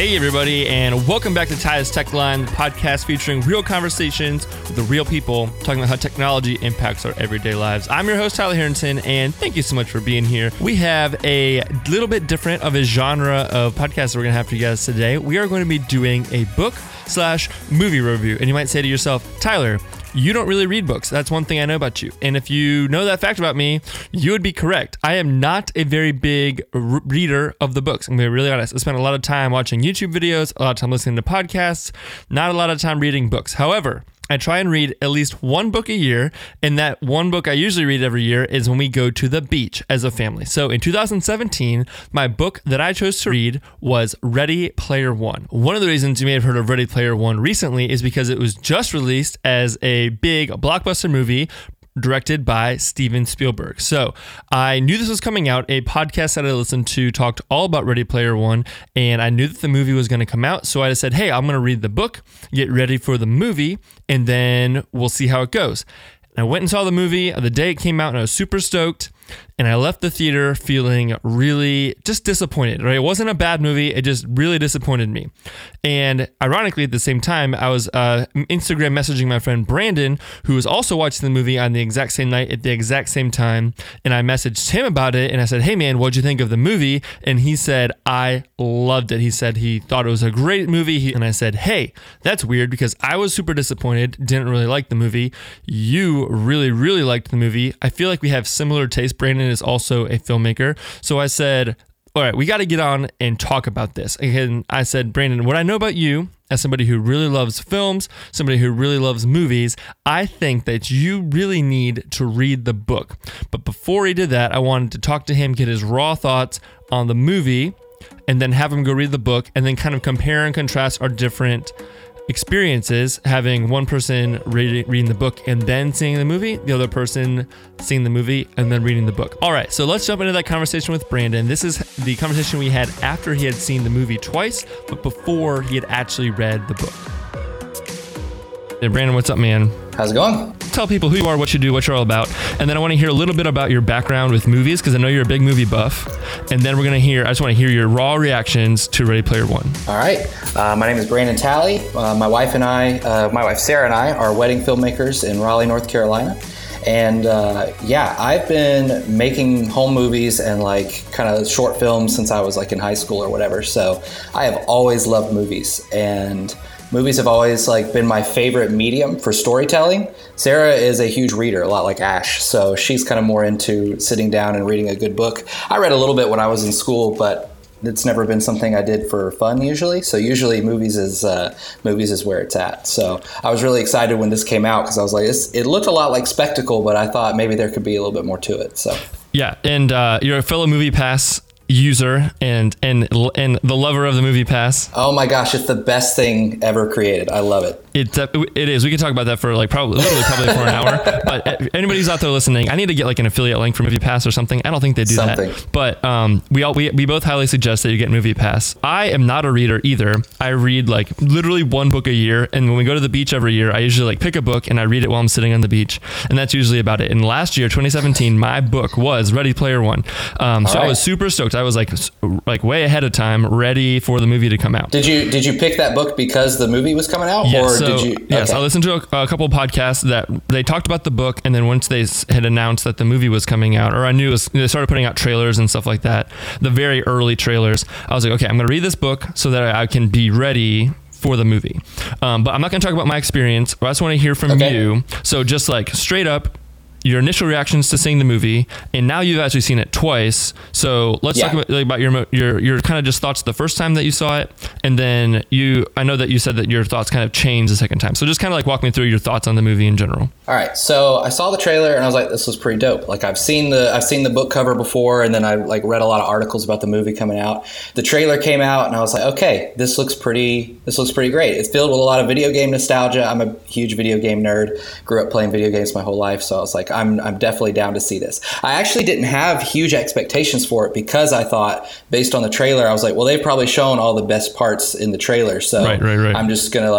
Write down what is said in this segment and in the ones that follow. Hey everybody, and welcome back to Ty's Tech Line, the podcast featuring real conversations with the real people, talking about how technology impacts our everyday lives. I'm your host, Tyler Harrington, and thank you so much for being here. We have a little bit different of a genre of podcast that we're going to have for you guys today. We are going to be doing a book/movie review, and you might say to yourself, Tyler, you don't really read books. That's one thing I know about you. And if you know that fact about me, you would be correct. I am not a very big reader of the books. I'm going to be really honest. I spent a lot of time watching YouTube videos, a lot of time listening to podcasts, not a lot of time reading books. However, I try and read at least one book a year, and that one book I usually read every year is when we go to the beach as a family. So in 2017, my book that I chose to read was Ready Player One. One of the reasons you may have heard of Ready Player One recently is because it was just released as a big blockbuster movie directed by Steven Spielberg. So I knew this was coming out. A podcast that I listened to talked all about Ready Player One, and I knew that the movie was going to come out. So I just said, hey, I'm going to read the book, get ready for the movie, and then we'll see how it goes. And I went and saw the movie the day it came out, and I was super stoked. And I left the theater feeling really just disappointed, right? It wasn't a bad movie. It just really disappointed me. And ironically, at the same time, I was Instagram messaging my friend Brandon, who was also watching the movie on the exact same night at the exact same time. And I messaged him about it. And I said, hey, man, what'd you think of the movie? And he said, I loved it. He said he thought it was a great movie. And I said, hey, that's weird because I was super disappointed. Didn't really like the movie. You really, really liked the movie. I feel like we have similar taste. Brandon is also a filmmaker. So I said, all right, we got to get on and talk about this. And I said, Brandon, what I know about you as somebody who really loves films, somebody who really loves movies, I think that you really need to read the book. But before he did that, I wanted to talk to him, get his raw thoughts on the movie, and then have him go read the book and then kind of compare and contrast our different experiences, having one person reading the book and then seeing the movie, the other person seeing the movie and then reading the book. All right, so let's jump into that conversation with Brandon. This is the conversation we had after he had seen the movie twice, but before he had actually read the book. Hey, Brandon, what's up, man? How's it going? Tell people who you are, what you do, what you're all about. And then I want to hear a little bit about your background with movies because I know you're a big movie buff. And then we're going to hear, I just want to hear your raw reactions to Ready Player One. All right. My name is Brandon Talley. My wife and I, my wife Sarah and I are wedding filmmakers in Raleigh, North Carolina. And yeah, I've been making home movies and like kind of short films since I was like in high school or whatever. So I have always loved movies, and movies have always like been my favorite medium for storytelling. Sarah is a huge reader, a lot like Ash, so she's kind of more into sitting down and reading a good book. I read a little bit when I was in school, but it's never been something I did for fun usually. So usually movies is where it's at. So I was really excited when this came out because I was like, it looked a lot like Spectacle, but I thought maybe there could be a little bit more to it. So yeah, and you're a fellow MoviePass user and the lover of the MoviePass. Oh my gosh, it's the best thing ever created. I love it. It is. We can talk about that for like probably for an hour. But anybody who's out there listening, I need to get like an affiliate link for MoviePass or something. I don't think they do that. But we both highly suggest that you get MoviePass. I am not a reader either. I read like literally one book a year, and when we go to the beach every year, I usually like pick a book and I read it while I'm sitting on the beach, and that's usually about it. And last year, 2017, my book was Ready Player One. I was super stoked. I was like way ahead of time, ready for the movie to come out. Did you pick that book because the movie was coming out? Yes. Or Yes, I listened to a couple of podcasts that they talked about the book, and then once they had announced that the movie was coming out, or I knew they started putting out trailers and stuff like that, the very early trailers, I was like, okay, I'm going to read this book so that I can be ready for the movie. But I'm not going to talk about my experience. I just want to hear from you. So just like straight up, your initial reactions to seeing the movie, and now you've actually seen it twice. So let's talk about your kind of just thoughts the first time that you saw it, and then I know that you said that your thoughts kind of changed the second time. So just kind of like walk me through your thoughts on the movie in general. All right, so I saw the trailer and I was like, this was pretty dope. Like I've seen the book cover before, and then I like read a lot of articles about the movie coming out. The trailer came out and I was like, okay, this looks pretty great. It's filled with a lot of video game nostalgia. I'm a huge video game nerd. Grew up playing video games my whole life, so I was like, I'm definitely down to see this. I actually didn't have huge expectations for it because I thought, based on the trailer, I was like, well, they've probably shown all the best parts in the trailer, so right. I'm just gonna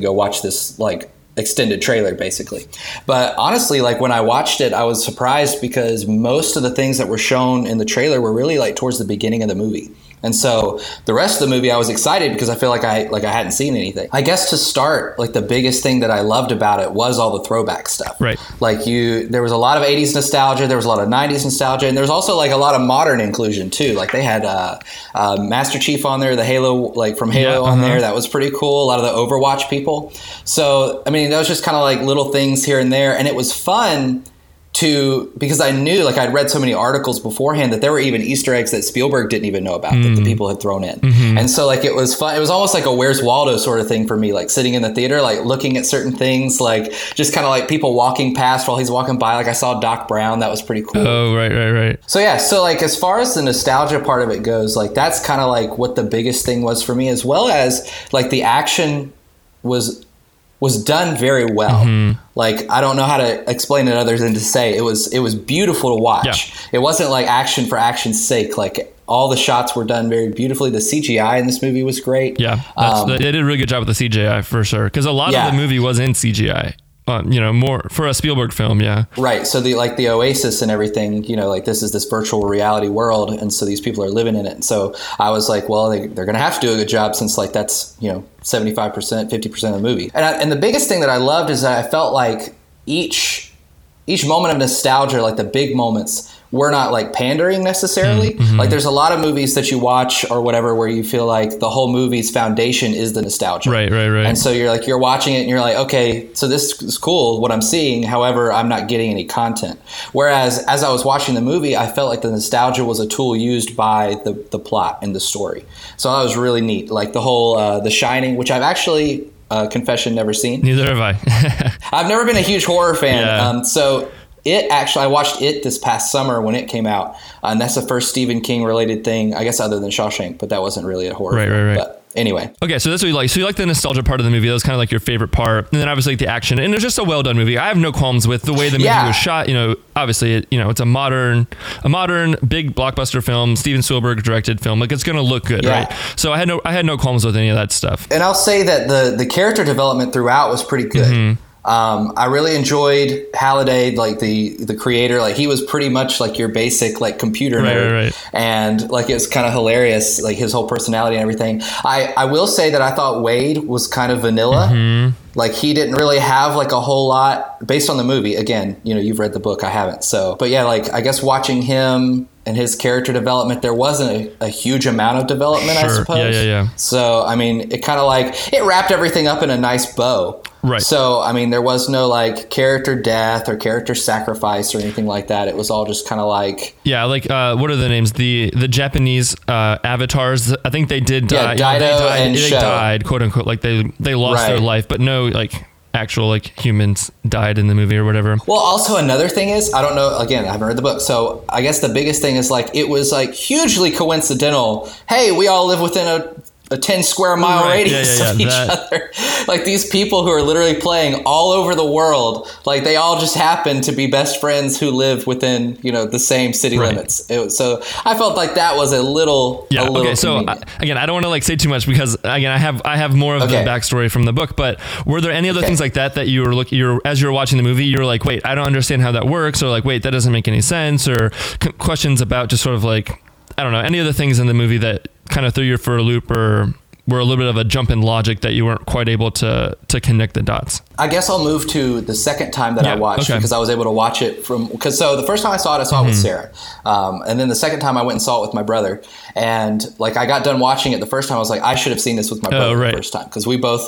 go watch this like extended trailer basically. But honestly, like when I watched it, I was surprised because most of the things that were shown in the trailer were really like towards the beginning of the movie. And so the rest of the movie, I was excited because I feel like I hadn't seen anything. I guess to start, like the biggest thing that I loved about it was all the throwback stuff. Right. Like there was a lot of 80s nostalgia. There was a lot of 90s nostalgia. And there was also like a lot of modern inclusion too. Like they had Master Chief on there, the Halo, like from Halo on there. That was pretty cool. A lot of the Overwatch people. So, I mean, that was just kind of like little things here and there. And it was fun because I knew, like I'd read so many articles beforehand that there were even Easter eggs that Spielberg didn't even know about that the people had thrown in. Mm-hmm. And so like, it was fun. It was almost like a Where's Waldo sort of thing for me, like sitting in the theater, like looking at certain things, like just kind of like people walking past while he's walking by. Like I saw Doc Brown. That was pretty cool. Oh, right. So yeah. So like, as far as the nostalgia part of it goes, like that's kind of like what the biggest thing was for me, as well as like the action was done very well. Mm-hmm. Like, I don't know how to explain it other than to say it was beautiful to watch. Yeah. It wasn't like action for action's sake. Like all the shots were done very beautifully. The CGI in this movie was great. Yeah. They did a really good job with the CGI for sure. Cause a lot of the movie was in CGI, more for a Spielberg film. Yeah. Right. So the Oasis and everything, like this virtual reality world. And so these people are living in it. And so I was like, well, they're going to have to do a good job since like that's, 75%, 50% of the movie. And the biggest thing that I loved is that I felt like each moment of nostalgia, like the big moments, we're not like pandering necessarily. Mm-hmm. Like there's a lot of movies that you watch or whatever where you feel like the whole movie's foundation is the nostalgia. Right. And so you're watching it and you're like, okay, so this is cool what I'm seeing. However, I'm not getting any content. Whereas as I was watching the movie, I felt like the nostalgia was a tool used by the plot and the story. So that was really neat. Like the whole The Shining, which I've actually, confession, never seen. Neither have I. I've never been a huge horror fan. Yeah. I watched it this past summer when it came out. And that's the first Stephen King related thing, I guess, other than Shawshank, but that wasn't really a horror. Right. But anyway. Okay. So that's what you like. So you like the nostalgia part of the movie. That was kind of like your favorite part. And then obviously the action, and it's just a well done movie. I have no qualms with the way the movie was shot. Obviously it's a modern big blockbuster film, Steven Spielberg directed film. Like it's going to look good. Yeah. Right. So I had no qualms with any of that stuff. And I'll say that the character development throughout was pretty good. Mm-hmm. I really enjoyed Halliday, like the creator. Like he was pretty much like your basic like computer nerd, right. And like it's kind of hilarious, like his whole personality and everything. I will say that I thought Wade was kind of vanilla. Mm-hmm. Like he didn't really have like a whole lot based on the movie. Again, you've read the book, I haven't. So, but yeah, like I guess watching him and his character development, there wasn't a huge amount of development, sure. I suppose. Yeah. So, I mean, it kind of like it wrapped everything up in a nice bow. Right. So, I mean, there was no like character death or character sacrifice or anything like that. It was all just kind of like... Yeah, like what are the names? The Japanese avatars, I think they did die. Yeah, Dido and Sho died, quote unquote. Like they lost their life, but no like actual like humans died in the movie or whatever. Well, also another thing is, I don't know, again, I haven't read the book. So I guess the biggest thing is like it was like hugely coincidental. Hey, we all live within a 10 square mile radius of each other. Like these people who are literally playing all over the world, like they all just happen to be best friends who live within, the same city limits. So I felt like that was a little. Okay. So again, I don't want to like say too much because again, I have more of the backstory from the book, but were there any other things like that you were as you were watching the movie, you were like, wait, I don't understand how that works. Or like, wait, that doesn't make any sense, or questions about just sort of like, I don't know, any other things in the movie that kind of threw you for a loop or were a little bit of a jump in logic that you weren't quite able to connect the dots? I guess I'll move to the second time that I watched because I was able to watch it because the first time I saw it with Sarah. And then the second time I went and saw it with my brother, and like I got done watching it the first time. I was like, I should have seen this with my brother the first time. Cause we both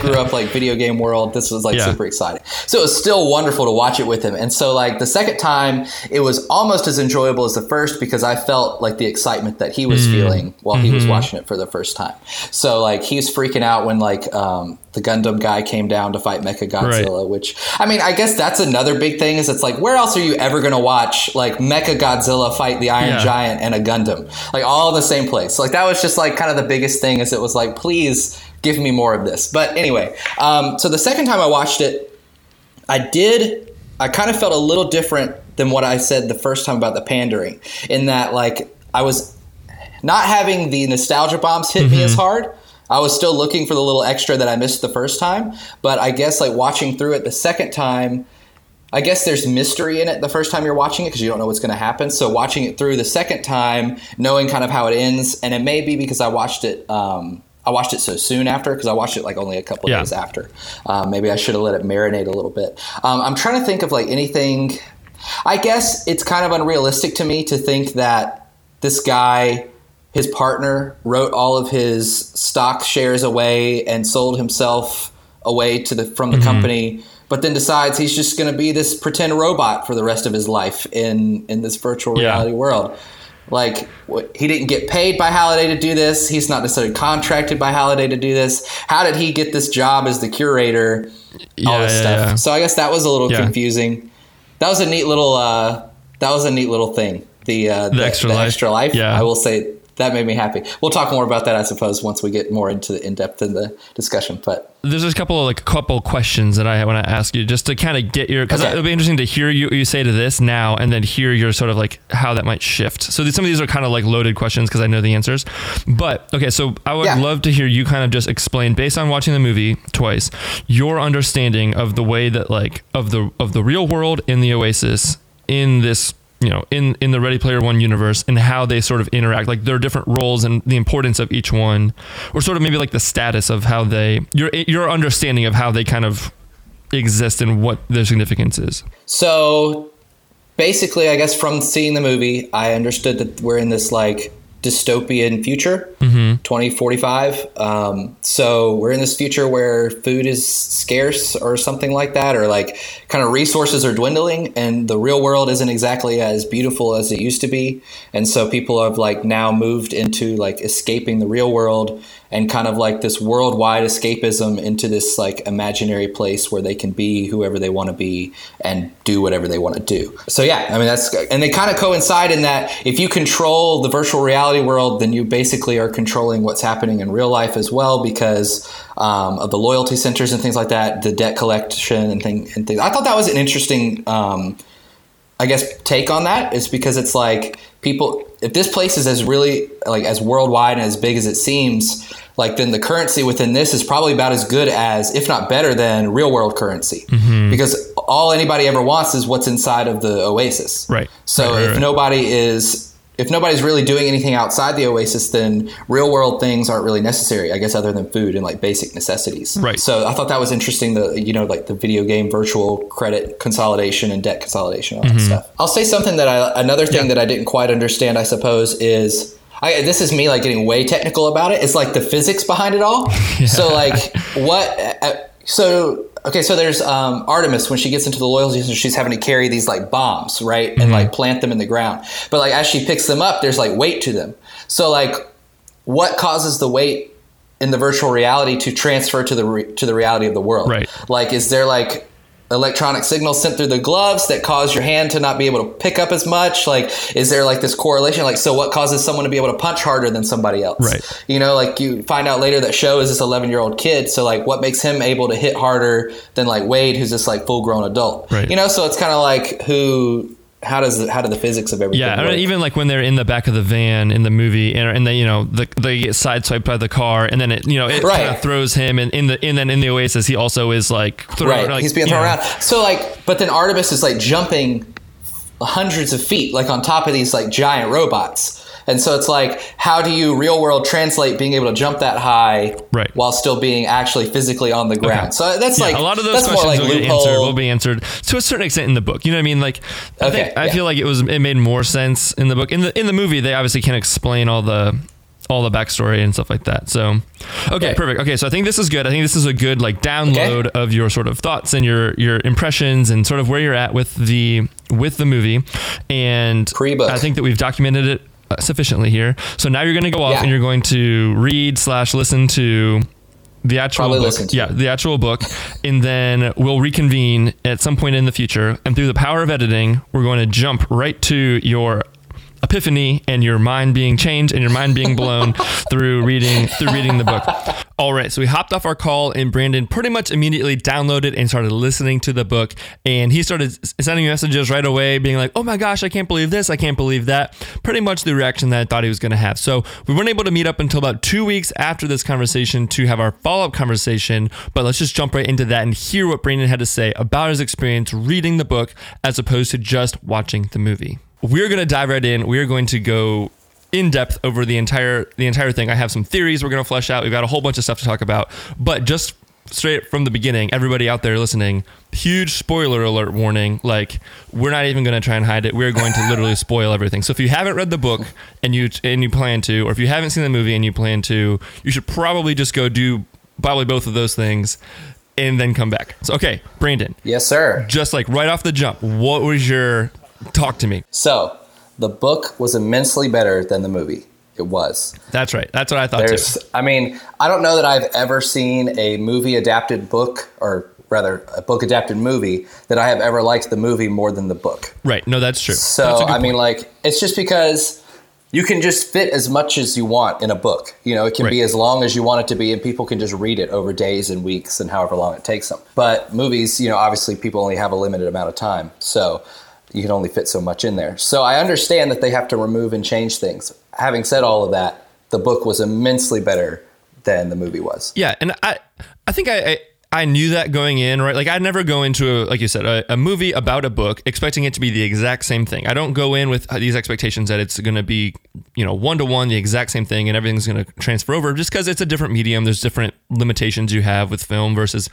grew up like video game world. This was like super exciting. So it was still wonderful to watch it with him. And so like the second time it was almost as enjoyable as the first because I felt like the excitement that he was feeling while he was watching it for the first time. So like he was freaking out when like the Gundam guy came down to fight Mecha Godzilla, which I mean, I guess that's another big thing is it's like, where else are you ever going to watch like Mecha Godzilla fight the Iron Giant and a Gundam, like all the same place? Like that was just like kind of the biggest thing is it was like, please give me more of this. But anyway, so the second time I watched it, I kind of felt a little different than what I said the first time about the pandering, in that like I was not having the nostalgia bombs hit me as hard. I was still looking for the little extra that I missed the first time. But I guess like watching through it the second time, I guess there's mystery in it the first time you're watching it because you don't know what's going to happen. So watching it through the second time, knowing kind of how it ends, and it may be because I watched it so soon after because I watched it like only a couple of days after. Maybe I should have let it marinate a little bit. I'm trying to think of like anything. I guess it's kind of unrealistic to me to think that this guy, his partner, wrote all of his stock shares away and sold himself away to from the company, but then decides he's just going to be this pretend robot for the rest of his life in this virtual reality world. Like, he didn't get paid by Halliday to do this. He's not necessarily contracted by Halliday to do this. How did he get this job as the curator? All this stuff. Yeah. So I guess that was a little confusing. That was a neat little. That was a neat little thing. The extra life. Yeah. I will say that made me happy. We'll talk more about that, I suppose, once we get more into the in depth in the discussion. But there's a couple questions that I want to ask you just to kind of get your, because it'll be interesting to hear you say to this now and then hear your sort of like how that might shift. So some of these are kind of like loaded questions because I know the answers. But okay, so I would love to hear you kind of just explain, based on watching the movie twice, your understanding of the way that like of the real world in the Oasis in this, you know, in the Ready Player One universe and how they sort of interact, like their different roles and the importance of each one, or sort of maybe like the status of how they, your understanding of how they kind of exist and what their significance is. So basically, I guess from seeing the movie, I understood that we're in this like dystopian future, 2045. So we're in this future where food is scarce or something like that, or like kind of resources are dwindling and the real world isn't exactly as beautiful as it used to be. And so people have like now moved into like escaping the real world and kind of like this worldwide escapism into this like imaginary place where they can be whoever they want to be and do whatever they want to do. So yeah, I mean, that's, and they kind of coincide in that if you control the virtual reality world, then you basically are controlling what's happening in real life as well because of the loyalty centers and things like that, the debt collection and things. I thought that was an interesting, I guess, take on that, is because it's like people, if this place is as really like as worldwide and as big as it seems, like then the currency within this is probably about as good as, if not better than, real world currency, because all anybody ever wants is what's inside of the Oasis. Right. So if nobody's really doing anything outside the Oasis, then real world things aren't really necessary, I guess, other than food and like basic necessities. Right. So I thought that was interesting, the, you know, like the video game virtual credit consolidation and debt consolidation, all that stuff. I'll say something that another thing that I didn't quite understand, I suppose, is, this is me like getting way technical about it. It's like the physics behind it all. So like so there's Artemis, when she gets into the loyalty system, she's having to carry these like bombs, right? And like plant them in the ground. But like as she picks them up, there's like weight to them. So like what causes the weight in the virtual reality to transfer to the reality of the world? Right. Like, is there like electronic signals sent through the gloves that cause your hand to not be able to pick up as much? Like, is there like this correlation? Like, so what causes someone to be able to punch harder than somebody else? Right. You know, like you find out later that Sho is this 11-year-old kid. So like what makes him able to hit harder than like Wade, who's this like full grown adult, right? You know? So it's kind of like how do the physics of everything work? Even like when they're in the back of the van in the movie and they, you know, they get sideswiped by the car and then it kind of throws him, and then in the Oasis he also is like thrown, like, he's being thrown around. So like, but then Artemis is like jumping hundreds of feet like on top of these like giant robots. And so it's like, how do you real world translate being able to jump that high while still being actually physically on the ground? Okay. So that's like, a lot of those questions like will be answered to a certain extent in the book. You know what I mean? Like, I feel like it made more sense in the book. In the movie, they obviously can't explain all the backstory and stuff like that. So, okay, perfect. Okay, so I think this is good. I think this is a good like download of your sort of thoughts and your impressions and sort of where you're at with the movie. And pre-book. I think that we've documented it sufficiently here. So now you're going to go off and you're going to read / listen to the actual book. Yeah, the actual book. And then we'll reconvene at some point in the future. And through the power of editing, we're going to jump right to your epiphany and your mind being changed and your mind being blown through reading the book. All right, so we hopped off our call and Brandon pretty much immediately downloaded and started listening to the book. And he started sending me messages right away being like, oh my gosh, I can't believe this, I can't believe that. Pretty much the reaction that I thought he was going to have. So we weren't able to meet up until about 2 weeks after this conversation to have our follow-up conversation. But let's just jump right into that and hear what Brandon had to say about his experience reading the book as opposed to just watching the movie. We're going to dive right in. We are going to go in depth over the entire thing. I have some theories we're going to flesh out. We've got a whole bunch of stuff to talk about. But just straight from the beginning, everybody out there listening, huge spoiler alert warning. Like, we're not even going to try and hide it. We're going to literally spoil everything. So if you haven't read the book and you plan to, or if you haven't seen the movie and you plan to, you should probably just go do probably both of those things and then come back. So, okay, Brandon. Yes, sir. Just like right off the jump, what was your... Talk to me. So, the book was immensely better than the movie. It was. That's right. That's what I thought too. I mean, I don't know that I've ever seen a movie-adapted book, or rather, a book-adapted movie, that I have ever liked the movie more than the book. Right. No, that's true. So, I mean, like, it's just because you can just fit as much as you want in a book. You know, it can be as long as you want it to be, and people can just read it over days and weeks and however long it takes them. But movies, you know, obviously people only have a limited amount of time. So... you can only fit so much in there. So I understand that they have to remove and change things. Having said all of that, the book was immensely better than the movie was. Yeah, and I think I knew that going in, right? Like, I never go into, like you said, a movie about a book expecting it to be the exact same thing. I don't go in with these expectations that it's going to be, you know, one-to-one, the exact same thing, and everything's going to transfer over just because it's a different medium. There's different limitations you have with film versus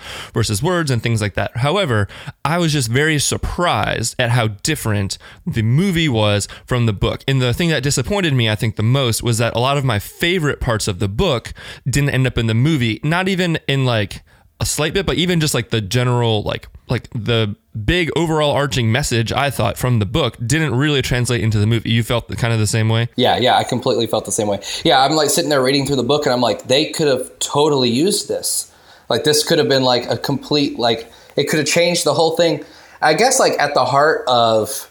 words and things like that. However, I was just very surprised at how different the movie was from the book. And the thing that disappointed me, I think, the most was that a lot of my favorite parts of the book didn't end up in the movie, not even in, like, a slight bit, but even just like the general, like the big overall arching message I thought from the book didn't really translate into the movie. You felt kind of the same way? Yeah, I completely felt the same way. Yeah, I'm like sitting there reading through the book and I'm like, they could have totally used this. Like, this could have been like a complete, like, it could have changed the whole thing. I guess like at the heart of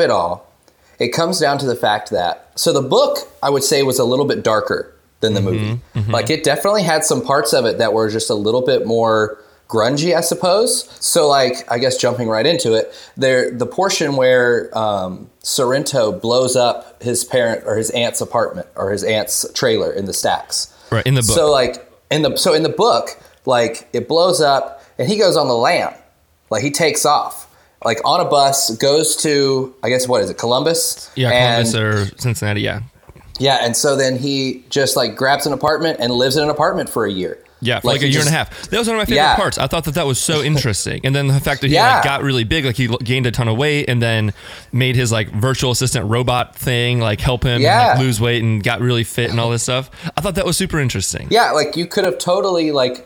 it all, it comes down to the fact that, so the book, I would say, was a little bit darker than the movie. Mm-hmm. Like, it definitely had some parts of it that were just a little bit more grungy, I suppose. So, like, I guess jumping right into it, the portion where Sorrento blows up his parent or his aunt's apartment or his aunt's trailer in the stacks. Right, in the book. So, like, in the book, like, it blows up and he goes on the lam. Like, he takes off. Like, on a bus, goes to, I guess, what is it, Columbus? Yeah, Columbus or Cincinnati, yeah. Yeah, and so then he just, like, grabs an apartment and lives in an apartment for a year. Yeah, for like a year and a half. That was one of my favorite parts. I thought that was so interesting. And then the fact that he like, got really big, like, he gained a ton of weight and then made his, like, virtual assistant robot thing, like, help him and, like, lose weight and got really fit and all this stuff. I thought that was super interesting. Yeah, like, you could have totally, like,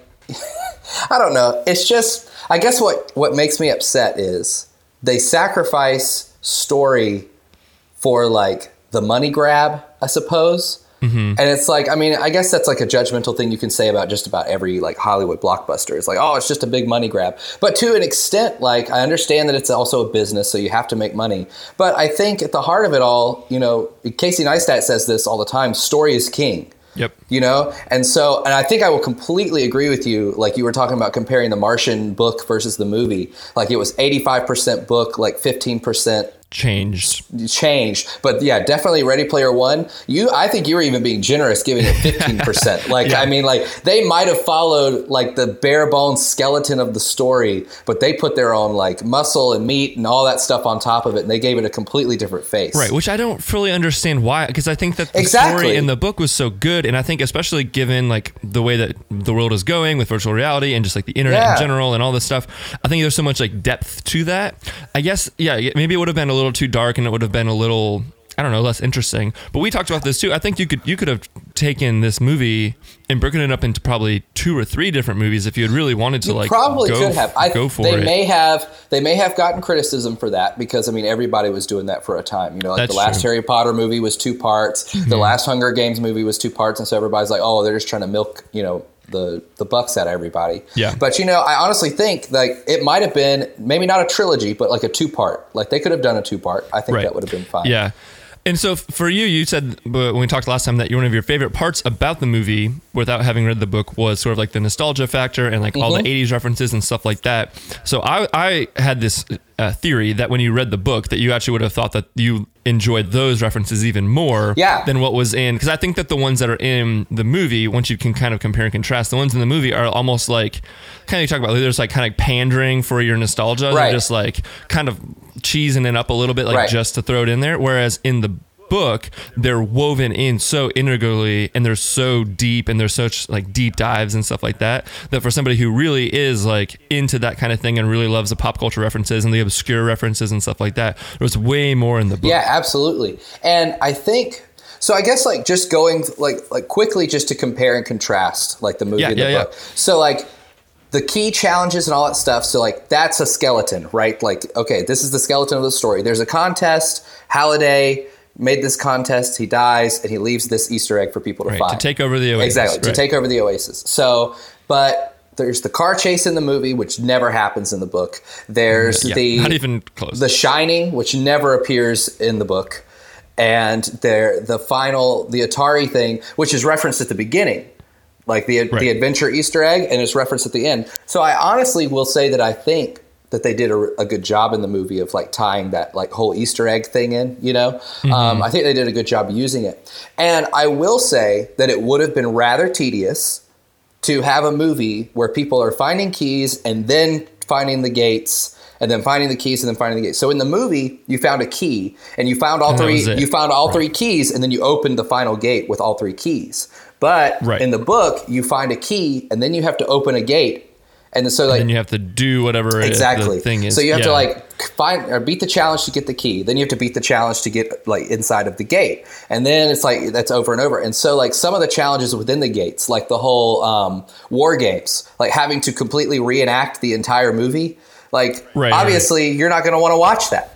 I don't know. It's just, I guess what makes me upset is they sacrifice story for, like, the money grab, I suppose. Mm-hmm. And it's like, I mean, I guess that's like a judgmental thing you can say about just about every like Hollywood blockbuster. It's like, oh, it's just a big money grab. But to an extent, like, I understand that it's also a business, so you have to make money. But I think at the heart of it all, you know, Casey Neistat says this all the time, story is king. Yep. You know? And so, and I think I will completely agree with you. Like, you were talking about comparing the Martian book versus the movie. Like, it was 85% book, like 15% changed. But yeah, definitely Ready Player One. I think you were even being generous giving it 15%. Like, yeah. I mean, like, they might've followed like the bare bones skeleton of the story, but they put their own like muscle and meat and all that stuff on top of it. And they gave it a completely different face. Right. Which I don't fully understand why, because I think that the story in the book was so good. And I think especially given like the way that the world is going with virtual reality and just like the internet in general and all this stuff, I think there's so much like depth to that. I guess, yeah, maybe it would have been a little too dark and it would have been a little, I don't know, less interesting. But we talked about this too. I think you could have taken this movie and broken it up into probably 2 or 3 different movies if you had really wanted to. Like, probably could have. They may have gotten criticism for that because, I mean, everybody was doing that for a time. You know, like, the last Harry Potter movie was 2 parts. The last Hunger Games movie was 2 parts. And so everybody's like, oh, they're just trying to milk, you know, the bucks out of everybody. Yeah. But, you know, I honestly think like it might have been maybe not a trilogy, but like a 2-part. Like, they could have done a 2-part. I think that would have been fine. Yeah. And so for you, you said when we talked last time that one of your favorite parts about the movie, without having read the book, was sort of like the nostalgia factor and like all the 80s references and stuff like that. So I had this theory that when you read the book, that you actually would have thought that you enjoyed those references even more than what was in. Because I think that the ones that are in the movie, once you can kind of compare and contrast, the ones in the movie are almost like, kind of you talk about, there's like kind of pandering for your nostalgia. Right. They're just like kind of cheesing it up a little bit, like just to throw it in there. Whereas in the book, they're woven in so integrally, and they're so deep, and there's such like deep dives and stuff like that, that for somebody who really is like into that kind of thing and really loves the pop culture references and the obscure references and stuff like that, there's way more in the book. Yeah, absolutely. And I think, so I guess like just going like quickly just to compare and contrast like the movie and the book. So like the key challenges and all that stuff. So like that's a skeleton, right? Like, okay, this is the skeleton of the story. There's a contest. Halliday made this contest, he dies, and he leaves this Easter egg for people to find. To take over the Oasis. Exactly, to take over the Oasis. So, but there's the car chase in the movie, which never happens in the book. There's not even close. The Shining, which never appears in the book. And the Atari thing, which is referenced at the beginning. Like the adventure Easter egg, and it's referenced at the end. So I honestly will say that I think that they did a good job in the movie of like tying that like whole Easter egg thing in, you know? Mm-hmm. I think they did a good job using it. And I will say that it would have been rather tedious to have a movie where people are finding keys and then finding the gates and then finding the keys and then finding the gates. So in the movie, you found a key and you found all three keys, and then you opened the final gate with all three keys. But in the book, you find a key and then you have to open a gate. And so, like, and then you have to do whatever the thing is. So you have to like find or beat the challenge to get the key. Then you have to beat the challenge to get like inside of the gate. And then it's like that's over and over. And so like some of the challenges within the gates, like the whole war games, like having to completely reenact the entire movie. Like, obviously, you're not going to want to watch that.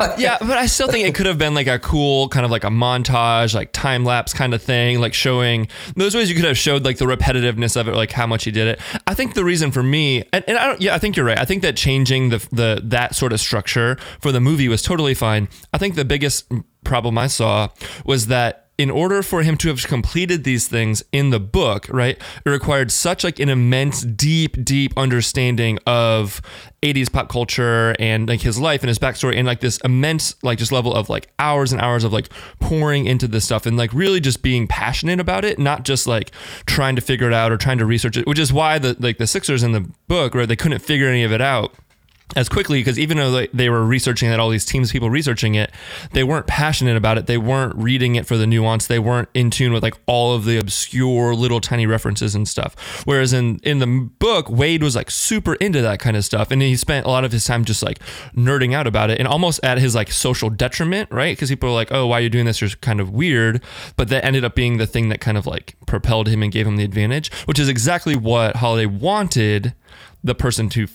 But I still think it could have been like a cool kind of like a montage, like time lapse kind of thing, like showing those ways you could have showed like the repetitiveness of it, like how much he did it. I think the reason for me, and I don't, I think you're right. I think that changing the that sort of structure for the movie was totally fine. I think the biggest problem I saw was that in order for him to have completed these things in the book, right, it required such like an immense, deep, deep understanding of 80s pop culture and like his life and his backstory and like this immense like just level of like hours and hours of like pouring into this stuff and like really just being passionate about it, not just like trying to figure it out or trying to research it, which is why the Sixers in the book, right, they couldn't figure any of it out as quickly, because even though they were researching that, all these teams, people researching it, they weren't passionate about it. They weren't reading it for the nuance. They weren't in tune with like all of the obscure little tiny references and stuff. Whereas in the book, Wade was like super into that kind of stuff. And he spent a lot of his time just like nerding out about it and almost at his like social detriment, right? Because people are like, oh, why are you doing this? You're kind of weird. But that ended up being the thing that kind of like propelled him and gave him the advantage, which is exactly what Halliday wanted the person to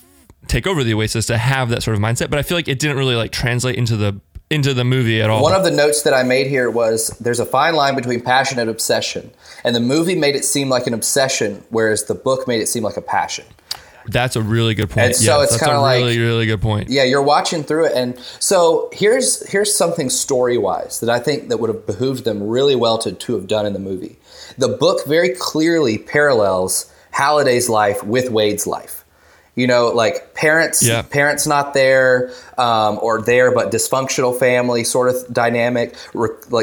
take over the Oasis to have, that sort of mindset. But I feel like it didn't really like translate into the movie at all. One of the notes that I made here was there's a fine line between passion and obsession, and the movie made it seem like an obsession, whereas the book made it seem like a passion. That's a really good point. And so it's kind of like really, really good point. Yeah, you're watching through it, and so here's something story wise that I think that would have behooved them really well to have done in the movie. The book very clearly parallels Halliday's life with Wade's life. You know, like parents not there, or there but dysfunctional family sort of dynamic,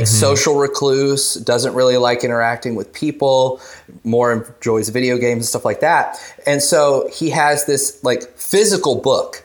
social recluse, doesn't really like interacting with people, more enjoys video games and stuff like that. And so he has this like physical book.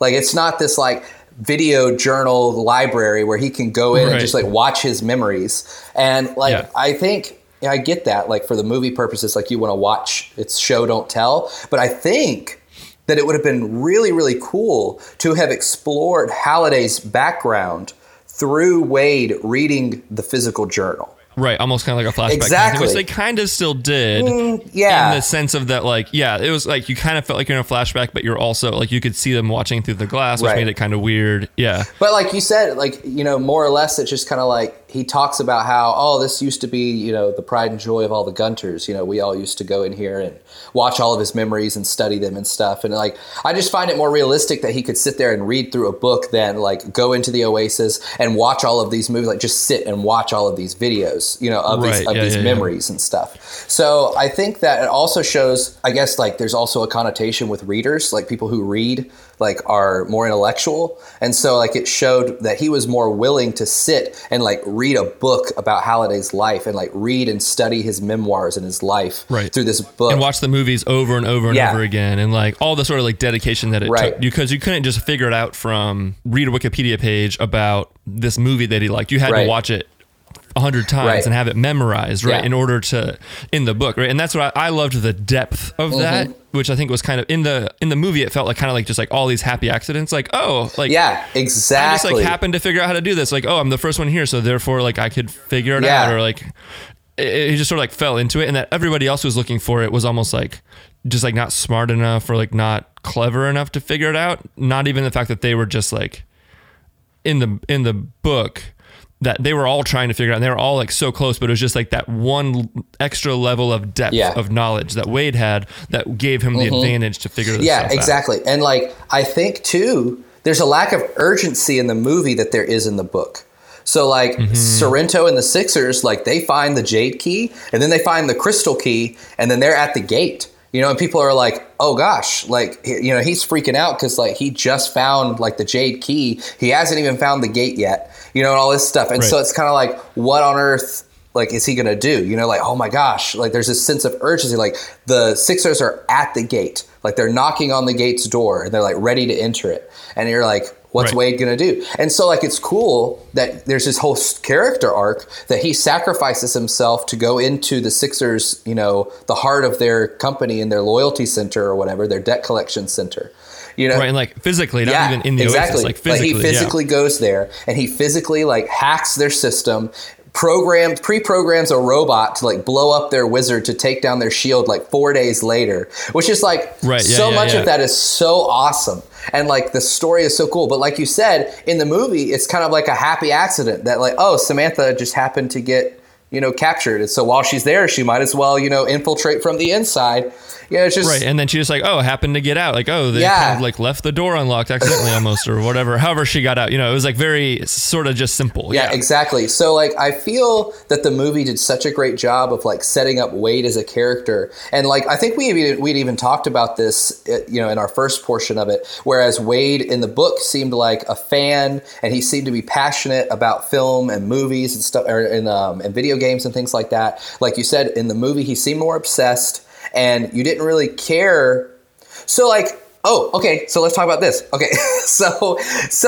Like it's not this like video journal library where he can go in and just like watch his memories. And like I think I get that, like for the movie purposes, like you want to watch, it's show, don't tell. But I think that it would have been really, really cool to have explored Halliday's background through Wade reading the physical journal. Right, almost kind of like a flashback. Exactly. Kind of, which they kind of still did. In the sense of that, like, yeah, it was like you kind of felt like you're in a flashback, but you're also, like, you could see them watching through the glass, which made it kind of weird. Yeah. But like you said, like, you know, more or less, it's just kind of like he talks about how, oh, this used to be, you know, the pride and joy of all the Gunters. You know, we all used to go in here and watch all of his memories and study them and stuff. And, like, I just find it more realistic that he could sit there and read through a book than, like, go into the Oasis and watch all of these movies, like, just sit and watch all of these videos. You know, of these memories and stuff. So I think that it also shows, I guess, like there's also a connotation with readers, like people who read, like are more intellectual. And so like it showed that he was more willing to sit and like read a book about Halliday's life and like read and study his memoirs and his life through this book. And watch the movies over and over and over again. And like all the sort of like dedication that it took, because you couldn't just figure it out from read a Wikipedia page about this movie that he liked. You had to watch it 100 times and have it memorized, in order to, in the book, and that's what I loved, the depth of that, which I think was kind of in the movie. It felt like kind of like just like all these happy accidents, like, oh, like, yeah, exactly, I just like happened to figure out how to do this, like, oh, I'm the first one here, so therefore like I could figure it out, or like he just sort of like fell into it, and that everybody else who was looking for it was almost like just like not smart enough or like not clever enough to figure it out. Not even the fact that they were just like in the book, that they were all trying to figure out, and they were all like so close, but it was just like that one extra level of depth of knowledge that Wade had that gave him the advantage to figure this stuff out. Yeah, exactly. And like, I think too, there's a lack of urgency in the movie that there is in the book. So like Sorrento and the Sixers, like they find the jade key and then they find the crystal key and then they're at the gate. You know, and people are like, oh gosh, like, you know, he's freaking out because like he just found like the jade key. He hasn't even found the gate yet, you know, and all this stuff. And so it's kind of like, what on earth, like, is he going to do? You know, like, oh my gosh, like there's this sense of urgency. Like the Sixers are at the gate, like they're knocking on the gate's door and they're like ready to enter it. And you're like, what's Wade going to do? And so like, it's cool that there's this whole character arc that he sacrifices himself to go into the Sixers, you know, the heart of their company and their loyalty center or whatever, their debt collection center, you know? Right. And like physically, not even in the Oasis, like physically, like he physically goes there and he physically like hacks their system, pre-programs a robot to like blow up their wizard to take down their shield like 4 days later, which is like much of that is so awesome. And like the story is so cool. But like you said, in the movie, it's kind of like a happy accident that like, oh, Samantha just happened to get, you know, captured. And so while she's there, she might as well, you know, infiltrate from the inside. Yeah, it's just and then she just like, oh, happened to get out. Like, oh, they kind of like left the door unlocked accidentally almost or whatever. However she got out, you know, it was like very sort of just simple. Yeah, exactly. So like, I feel that the movie did such a great job of like setting up Wade as a character. And like, I think we'd even talked about this, you know, in our first portion of it, whereas Wade in the book seemed like a fan and he seemed to be passionate about film and movies and stuff, or and video games and things like that. Like you said, in the movie, he seemed more obsessed. And you didn't really care. So like, oh, okay, so let's talk about this. Okay, so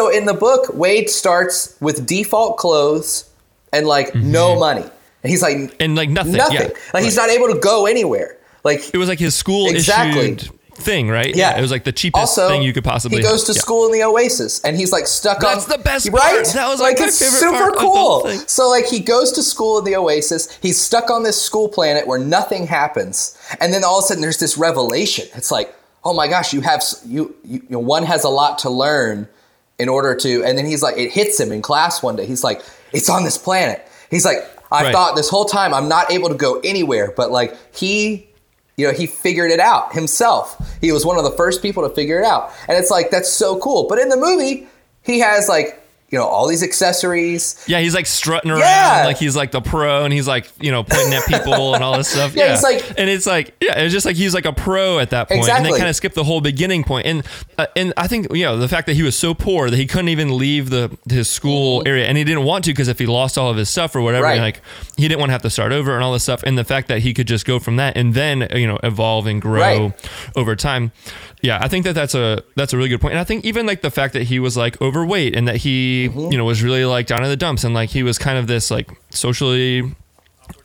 in the book, Wade starts with default clothes and like no money. And he's like... And like nothing. Yeah. Like he's not able to go anywhere. Like it was like his school issued thing, right? Yeah. It was like the cheapest thing you could possibly... he goes to school in the Oasis and he's like stuck on... That's the best part. That was like my favorite part. It's super cool. So like he goes to school in the Oasis. He's stuck on this school planet where nothing happens. And then all of a sudden there's this revelation. It's like, oh my gosh, you know, one has a lot to learn in order to... And then he's like, it hits him in class one day. He's like, it's on this planet. He's like, I thought this whole time I'm not able to go anywhere, but like he... You know, he figured it out himself. He was one of the first people to figure it out. And it's like, that's so cool. But in the movie, he has like, you know, all these accessories. Yeah, he's like strutting around like he's like the pro and he's like, you know, pointing at people and all this stuff. Yeah, he's like, and it's like, yeah, it's just like he's like a pro at that point. Exactly. And they kind of skipped the whole beginning point. And I think, you know, the fact that he was so poor that he couldn't even leave his school area, and he didn't want to because if he lost all of his stuff or whatever, and like he didn't want to have to start over and all this stuff. And the fact that he could just go from that and then, you know, evolve and grow over time. Yeah, I think that that's a really good point. And I think even like the fact that he was like overweight and that he, you know, was really like down in the dumps and like he was kind of this like socially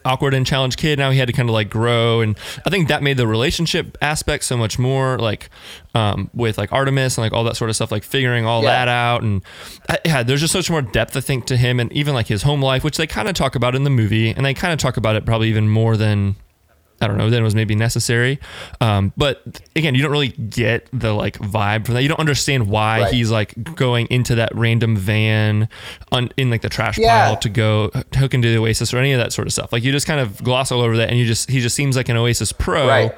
awkward and challenged kid. Now he had to kind of like grow, and I think that made the relationship aspect so much more like with like Artemis and like all that sort of stuff, like figuring all that out. And there's just such more depth, I think, to him, and even like his home life, which they kind of talk about in the movie, and they kind of talk about it probably even more than, I don't know, then it was maybe necessary. But again, you don't really get the like vibe from that. You don't understand why he's like going into that random van in like the trash pile to go hook into the Oasis or any of that sort of stuff. Like you just kind of gloss all over that, and he just seems like an Oasis pro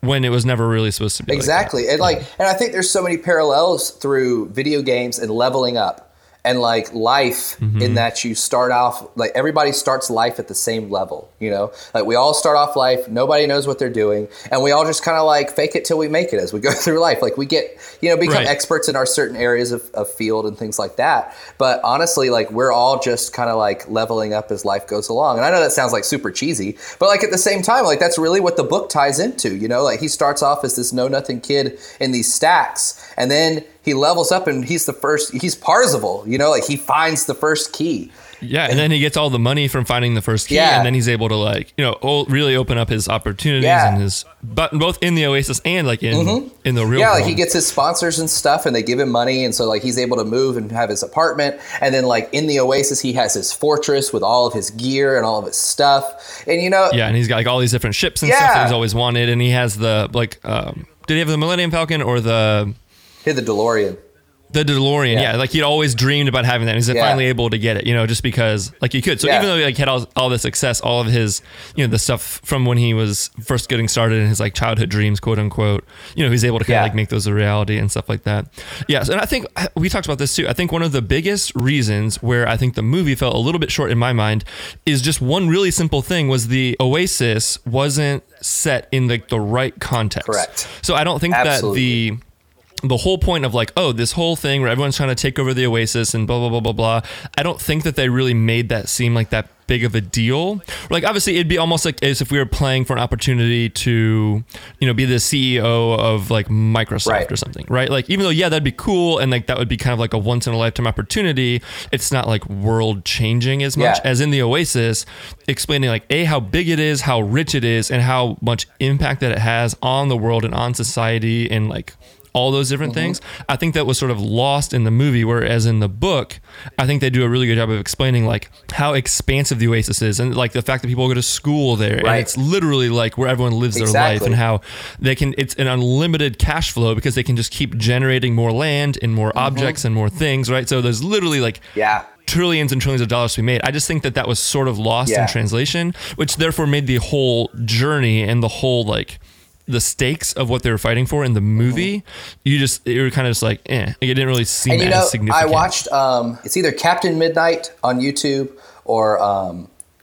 when it was never really supposed to be. Exactly. And I think there's so many parallels through video games and leveling up and like life, in that you start off, like everybody starts life at the same level, you know, like we all start off life, nobody knows what they're doing, and we all just kind of like fake it till we make it as we go through life. Like we get, you know, become experts in our certain areas of field and things like that. But honestly, like we're all just kind of like leveling up as life goes along. And I know that sounds like super cheesy, but like at the same time, like that's really what the book ties into, you know, like he starts off as this know nothing kid in these stacks, and then he levels up and he's Parzival, you know, like he finds the first key. Yeah. And then he gets all the money from finding the first key. Yeah. And then he's able to like, you know, really open up his opportunities and his, but both in the Oasis and like in the real world. Like he gets his sponsors and stuff, and they give him money. And so like he's able to move and have his apartment. And then like in the Oasis, he has his fortress with all of his gear and all of his stuff. And you know, and he's got like all these different ships and stuff that he's always wanted. And he has the like, did he have the Millennium Falcon or the DeLorean? The DeLorean, like he'd always dreamed about having that, and he's finally able to get it, you know, just because like he could. So even though he like had all the success, all of his, you know, the stuff from when he was first getting started in his like childhood dreams, quote unquote, you know, he's able to kind of like make those a reality and stuff like that. Yeah. So, and I think we talked about this too. I think one of the biggest reasons where I think the movie fell a little bit short in my mind is just one really simple thing was the Oasis wasn't set in the right context. Correct. So I don't think that the whole point of like, oh, this whole thing where everyone's trying to take over the Oasis and blah, blah, blah, blah, blah. I don't think that they really made that seem like that big of a deal. Like, obviously it'd be almost like as if we were playing for an opportunity to, you know, be the CEO of like Microsoft or something, right? Like, even though, that'd be cool. And like, that would be kind of like a once in a lifetime opportunity. It's not like world changing as much as in the Oasis, explaining like how big it is, how rich it is, and how much impact that it has on the world and on society and like all those different things. I think that was sort of lost in the movie, whereas in the book, I think they do a really good job of explaining like how expansive the Oasis is, and like the fact that people go to school there, and it's literally like where everyone lives their life, and how they can, it's an unlimited cash flow because they can just keep generating more land and more objects and more things, right? So there's literally like trillions and trillions of dollars to be made. I just think that was sort of lost in translation, which therefore made the whole journey and the whole like the stakes of what they were fighting for in the movie, you were kind of just like, eh, like it didn't really seem as significant. I watched, it's either Captain Midnight on YouTube or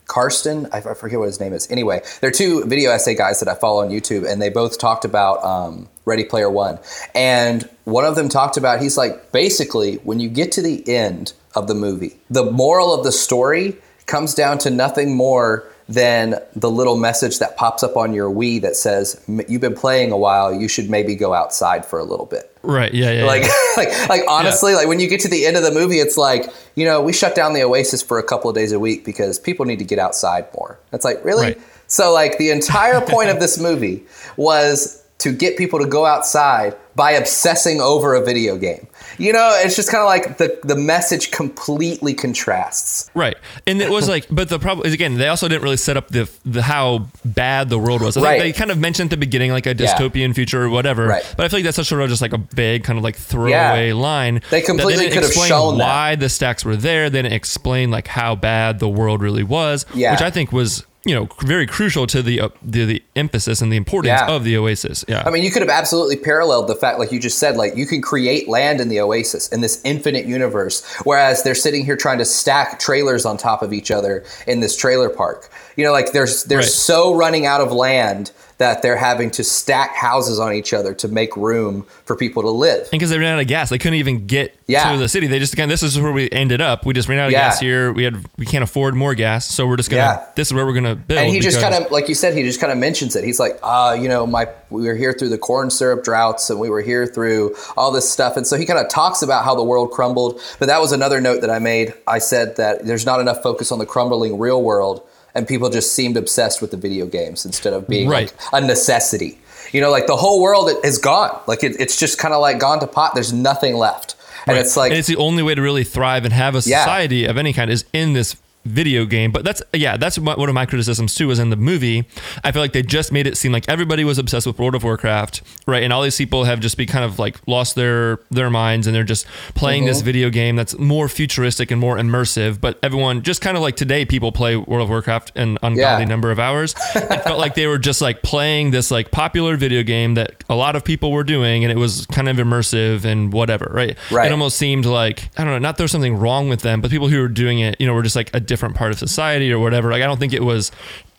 Karsten, I forget what his name is. Anyway, they're two video essay guys that I follow on YouTube, and they both talked about Ready Player One. And one of them talked about, he's like, basically, when you get to the end of the movie, the moral of the story comes down to nothing more than the little message that pops up on your Wii that says, you've been playing a while, you should maybe go outside for a little bit. Right, like honestly, like when you get to the end of the movie, it's like, you know, we shut down the Oasis for a couple of days a week because people need to get outside more. That's like, really? Right. So like the entire point of this movie was to get people to go outside by obsessing over a video game. You know, it's just kind of like the message completely contrasts. Right. And it was like, but the problem is, again, they also didn't really set up the how bad the world was. I think they kind of mentioned at the beginning, like a dystopian future or whatever. Right. But I feel like that's such sort of just like a vague kind of like throwaway line. They completely could have shown why the stacks were there. They didn't explain like how bad the world really was, which I think was, you know, very crucial to the emphasis and the importance of the Oasis. Yeah. I mean, you could have absolutely paralleled the fact, like you just said, like you can create land in the Oasis in this infinite universe, whereas they're sitting here trying to stack trailers on top of each other in this trailer park. You know, like they're so running out of land that they're having to stack houses on each other to make room for people to live. And because they ran out of gas, they couldn't even get to the city. They just, again, this is where we ended up. We just ran out of gas here. We can't afford more gas. So we're just going to, this is where we're going to build. And he just kind of, like you said, he just kind of mentions it. He's like, you know, we were here through the corn syrup droughts, and we were here through all this stuff. And so he kind of talks about how the world crumbled, but that was another note that I made. I said that there's not enough focus on the crumbling real world and people just seemed obsessed with the video games instead of being like a necessity. You know, like the whole world is gone. Like it's just kind of like gone to pot. There's nothing left. And it's like, and it's the only way to really thrive and have a society of any kind is in this video game. But that's one of my criticisms too, is in the movie, I feel like they just made it seem like everybody was obsessed with World of Warcraft, right? And all these people have just be kind of like lost their minds, and they're just playing this video game that's more futuristic and more immersive. But everyone just kind of like today, people play World of Warcraft an ungodly number of hours. It felt like they were just like playing this like popular video game that a lot of people were doing, and it was kind of immersive and whatever, right? Right. It almost seemed like, I don't know, not there's something wrong with them, but people who were doing it, you know, were just like a different part of society or whatever. Like, I don't think it was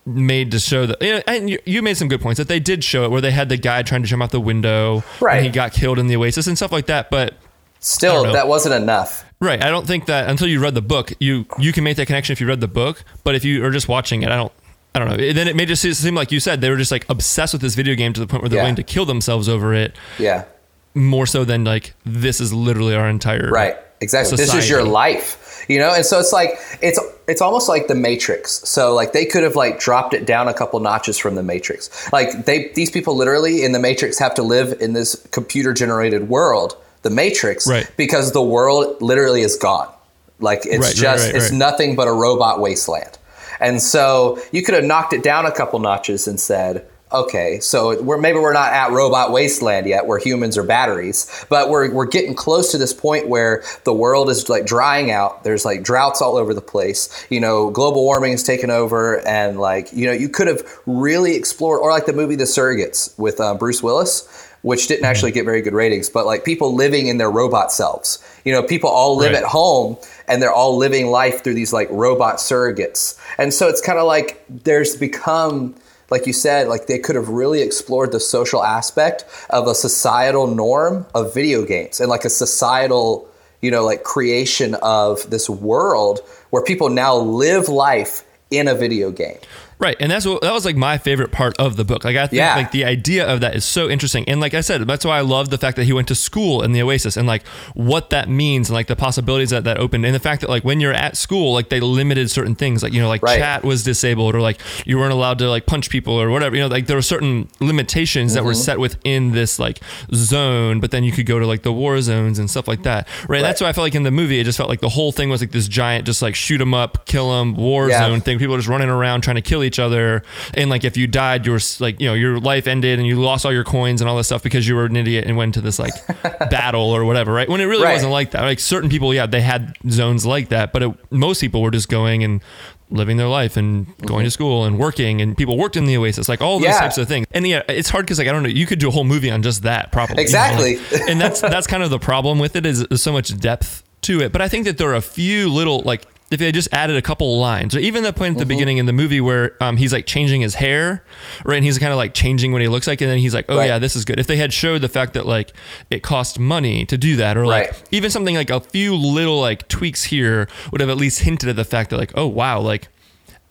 made to show that, you know, and you made some good points that they did show it, where they had the guy trying to jump out the window and he got killed in the Oasis and stuff like that, but still that wasn't enough. Right. I don't think that until you read the book, you can make that connection if you read the book, but if you are just watching it, I don't know. Then it made it seem like you said they were just like obsessed with this video game to the point where they're willing to kill themselves over it. Yeah. More so than like, this is literally our entire Exactly. Society. This is your life, you know? And so it's like, it's almost like the Matrix. So like they could have like dropped it down a couple notches from the Matrix. Like these people literally in the Matrix have to live in this computer generated world, the Matrix, because the world literally is gone. Like it's it's nothing but a robot wasteland. And so you could have knocked it down a couple notches and said, okay, so we're not at robot wasteland yet, where humans are batteries, but we're getting close to this point where the world is like drying out. There's like droughts all over the place. You know, global warming has taken over, and like, you know, you could have really explored, or like the movie The Surrogates with Bruce Willis, which didn't actually get very good ratings, but like people living in their robot selves. You know, people all live at home, and they're all living life through these like robot surrogates. And so it's kind of like there's become, like you said, like they could have really explored the social aspect of a societal norm of video games, and like a societal, you know, like creation of this world where people now live life in a video game. Right. And that was like my favorite part of the book. Like I think like the idea of that is so interesting. And like I said, that's why I love the fact that he went to school in the Oasis, and like what that means, and like the possibilities that opened, and the fact that like when you're at school, like they limited certain things, like, you know, like chat was disabled, or like you weren't allowed to like punch people or whatever, you know, like there were certain limitations that were set within this like zone, but then you could go to like the war zones and stuff like that. Right. That's why I felt like in the movie, it just felt like the whole thing was like this giant, just like shoot 'em up, kill 'em, war zone thing. People just running around trying to kill each other, and like if you died, you were like, you know, your life ended and you lost all your coins and all this stuff because you were an idiot and went to this like battle or whatever, right? When it really wasn't like that. Like certain people, they had zones like that, but most people were just going and living their life and going to school and working, and people worked in the Oasis, like all those types of things. And it's hard because like, I don't know, you could do a whole movie on just that probably. Exactly. You know? And that's kind of the problem with it, is there's so much depth to it. But I think that there are a few little, like, if they just added a couple lines, or even the point at the beginning in the movie where he's like changing his hair, right? And he's kind of like changing what he looks like. And then he's like, oh yeah, this is good. If they had showed the fact that like it cost money to do that, or like even something like a few little like tweaks here would have at least hinted at the fact that like, oh wow, like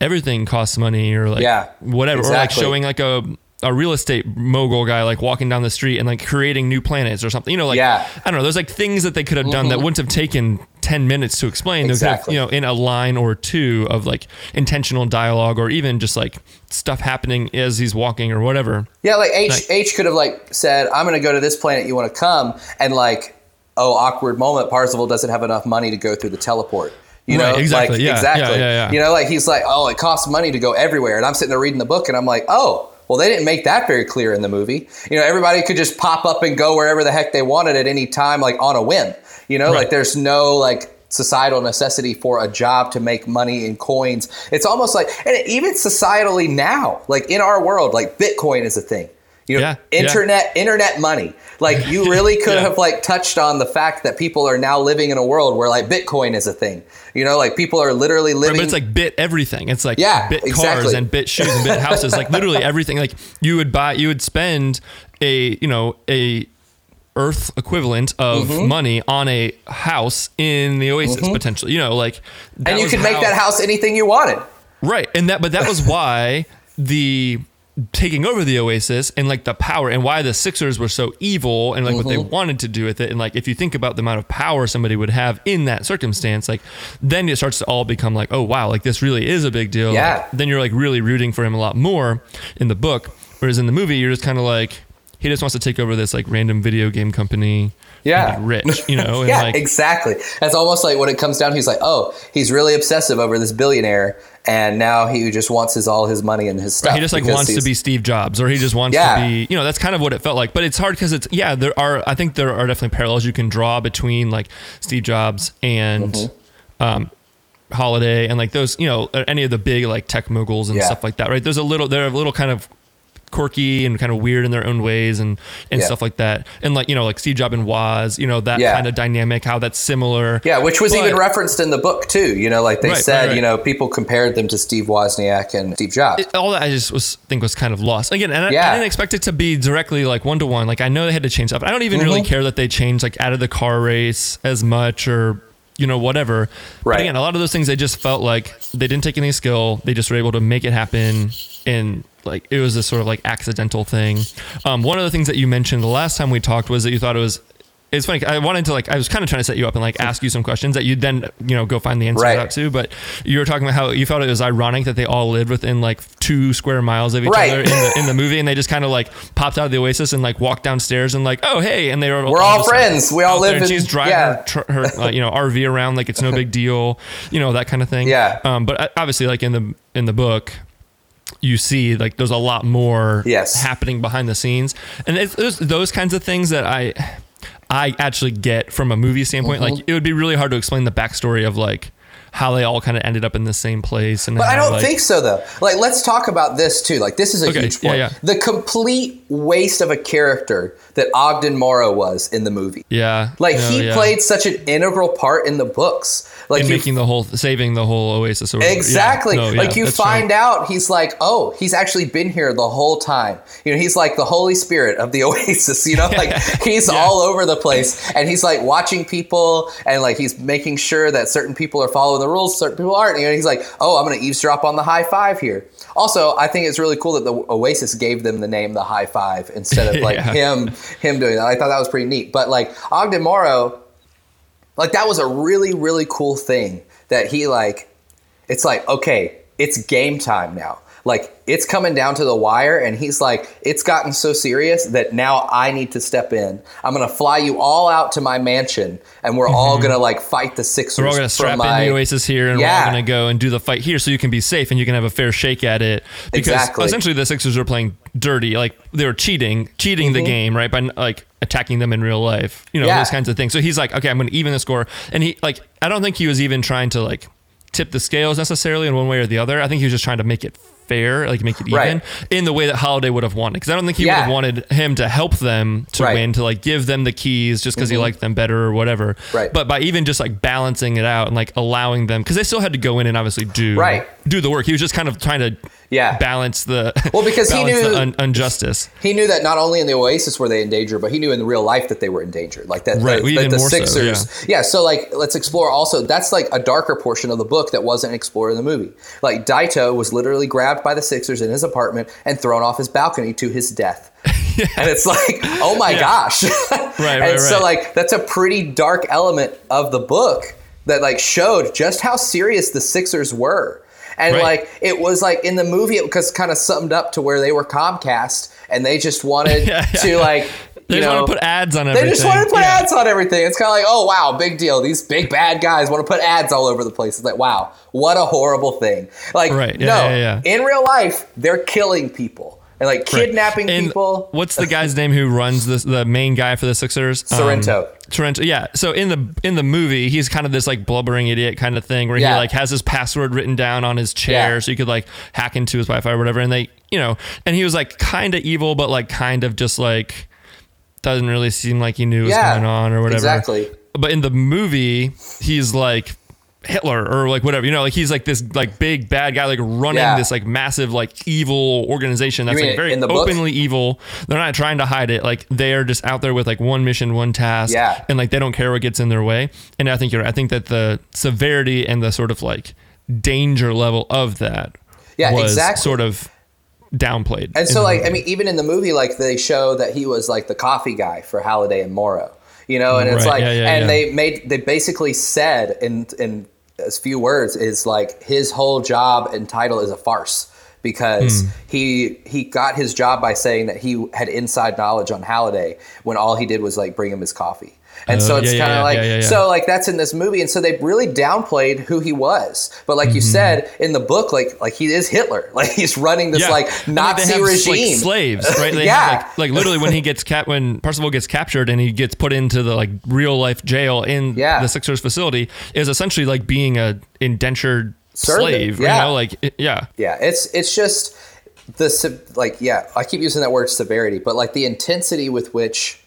everything costs money, or like whatever, exactly. Or like showing like a real estate mogul guy like walking down the street and like creating new planets or something, you know, like, I don't know, there's like things that they could have done that wouldn't have taken 10 minutes to explain. Exactly. Those, you know, in a line or two of like intentional dialogue, or even just like stuff happening as he's walking or whatever. Yeah. Like H could have like said, I'm going to go to this planet. You want to come? And like, oh, awkward moment. Parzival doesn't have enough money to go through the teleport. You know, exactly. Like, You know, like he's like, oh, it costs money to go everywhere. And I'm sitting there reading the book and I'm like, oh, well, they didn't make that very clear in the movie. You know, everybody could just pop up and go wherever the heck they wanted at any time, like on a whim. You know, like there's no like societal necessity for a job to make money in coins. It's almost like, and even societally now, like in our world, like Bitcoin is a thing. You know, internet money. Like you really could have like touched on the fact that people are now living in a world where like Bitcoin is a thing. You know, like people are literally living. Right, but it's like bit everything. It's like bit cars and bit shoes and bit houses. Like literally everything. Like you would spend a Earth equivalent of money on a house in the Oasis potentially. You know, like, and you could make that house anything you wanted. Right, and that was why the taking over the Oasis and like the power and why the Sixers were so evil and like what they wanted to do with it. And like, if you think about the amount of power somebody would have in that circumstance, like then it starts to all become like, oh wow, like this really is a big deal. Yeah. Like, then you're like really rooting for him a lot more in the book. Whereas in the movie, you're just kind of like, he just wants to take over this like random video game company. Yeah. And get rich, you know? And yeah, like, exactly. That's almost like when it comes down, he's like, oh, he's really obsessive over this billionaire. And now he just wants all his money and his stuff. Right, he just like wants to be Steve Jobs, or he just wants to be, you know, that's kind of what it felt like. But it's hard because it's, yeah, I think there are definitely parallels you can draw between like Steve Jobs and Halliday and like those, you know, any of the big like tech moguls and stuff like that, right? They're a little kind of quirky and kind of weird in their own ways and stuff like that. And like, you know, like Steve Jobs and Woz, you know, that kind of dynamic, how that's similar. Yeah, which was even referenced in the book too, you know, like they said, you know, people compared them to Steve Wozniak and Steve Jobs. All that I just think was kind of lost. Again, and I didn't expect it to be directly like one-to-one. Like I know they had to change stuff. I don't even really care that they changed like out of the car race as much or, you know, whatever. Right. But again, a lot of those things, they just felt like they didn't take any skill. They just were able to make it happen and like it was this sort of like accidental thing. One of the things that you mentioned the last time we talked was that you thought it's funny. I wanted to like, I was kind of trying to set you up and like ask you some questions that you then, you know, go find the answer out to, but you were talking about how you felt it was ironic that they all lived within like 2 square miles of each other in the movie. And they just kind of like popped out of the Oasis and like walked downstairs and like, oh, hey. And we're all friends. Like, we all live in, she's driving her you know, RV around. Like it's no big deal, you know, that kind of thing. Yeah. But obviously like in the book, you see like there's a lot more happening behind the scenes. And it's those kinds of things that I actually get from a movie standpoint. Like it would be really hard to explain the backstory of like how they all kind of ended up in the same place. And but how, I don't think so though. Like let's talk about this too. Like this is a huge point. Yeah. The complete waste of a character that Ogden Morrow was in the movie. Yeah. Like he played such an integral part in the books. Like saving the whole Oasis. Exactly. Yeah. No, like you find out he's like, oh, he's actually been here the whole time. You know, he's like the Holy Spirit of the Oasis, you know, like he's all over the place and he's like watching people and like he's making sure that certain people are following the rules, certain people aren't. You know, he's like, oh, I'm going to eavesdrop on the high five here. Also, I think it's really cool that the Oasis gave them the name the High Five instead of like him doing that. I thought that was pretty neat. But like Ogden Morrow, like that was a really, really cool thing that he like, it's like, okay, it's game time now. Like it's coming down to the wire and he's like, it's gotten so serious that now I need to step in. I'm going to fly you all out to my mansion and we're all going to like fight the Sixers. We're all going to strap in the Oasis here and we're all going to go and do the fight here so you can be safe and you can have a fair shake at it. Because essentially the Sixers were playing dirty. Like they were cheating the game, right? By like attacking them in real life, you know, those kinds of things. So he's like, okay, I'm going to even the score. And he like, I don't think he was even trying to like tip the scales necessarily in one way or the other. I think he was just trying to make it fair, like make it even in the way that Halliday would have wanted. Because I don't think he would have wanted him to help them to win, to like give them the keys just because he liked them better or whatever. Right. But by even just like balancing it out and like allowing them, because they still had to go in and obviously do the work. He was just kind of trying to balance the because he knew the injustice. He knew that not only in the Oasis were they in danger, but he knew in the real life that they were in danger. Like that, that the Sixers. So, so like let's explore also. That's like a darker portion of the book that wasn't explored in the movie. Like Daito was literally grabbed by the Sixers in his apartment and thrown off his balcony to his death. And it's like, oh my gosh. Right. So like that's a pretty dark element of the book that like showed just how serious the Sixers were. And like it was like in the movie it was kind of summed up to where they were Comcast and they just wanted to like they just want to put ads on everything. They just want to put ads on everything. It's kind of like, oh, wow, big deal. These big bad guys want to put ads all over the place. It's like, wow, what a horrible thing. Like, in real life, they're killing people and like kidnapping people. What's the guy's name who runs the main guy for the Sixers? Sorrento. Sorrento. Yeah. So in the movie, he's kind of this like blubbering idiot kind of thing where he like has his password written down on his chair so you could like hack into his Wi-Fi or whatever. And they, you know, and he was like kind of evil, but like kind of just like, doesn't really seem like he knew what was going on or whatever. Exactly. But in the movie, he's like Hitler or like whatever, you know, like he's like this like big bad guy, like running this like massive, like evil organization. That's like very openly evil. They're not trying to hide it. Like they are just out there with like one mission, one task. Yeah. And like, they don't care what gets in their way. And I think you're right. I think that the severity and the sort of like danger level of that was sort of downplayed. And so, like, I mean, even in the movie, like, they show that he was like the coffee guy for Halliday and Morrow, you know, and it's they basically said in as few words is like his whole job and title is a farce. Because he got his job by saying that he had inside knowledge on Halliday when all he did was like bring him his coffee. And so it's so like that's in this movie. And so they really downplayed who he was. But like you said in the book, like he is Hitler, like he's running this like Nazi regime. Like, slaves, right? They have, like literally when he gets when Parzival gets captured and he gets put into the like real life jail in the Sixers facility is essentially like being a indentured slave, you know, like, it's just the, like, I keep using that word severity, but like the intensity with which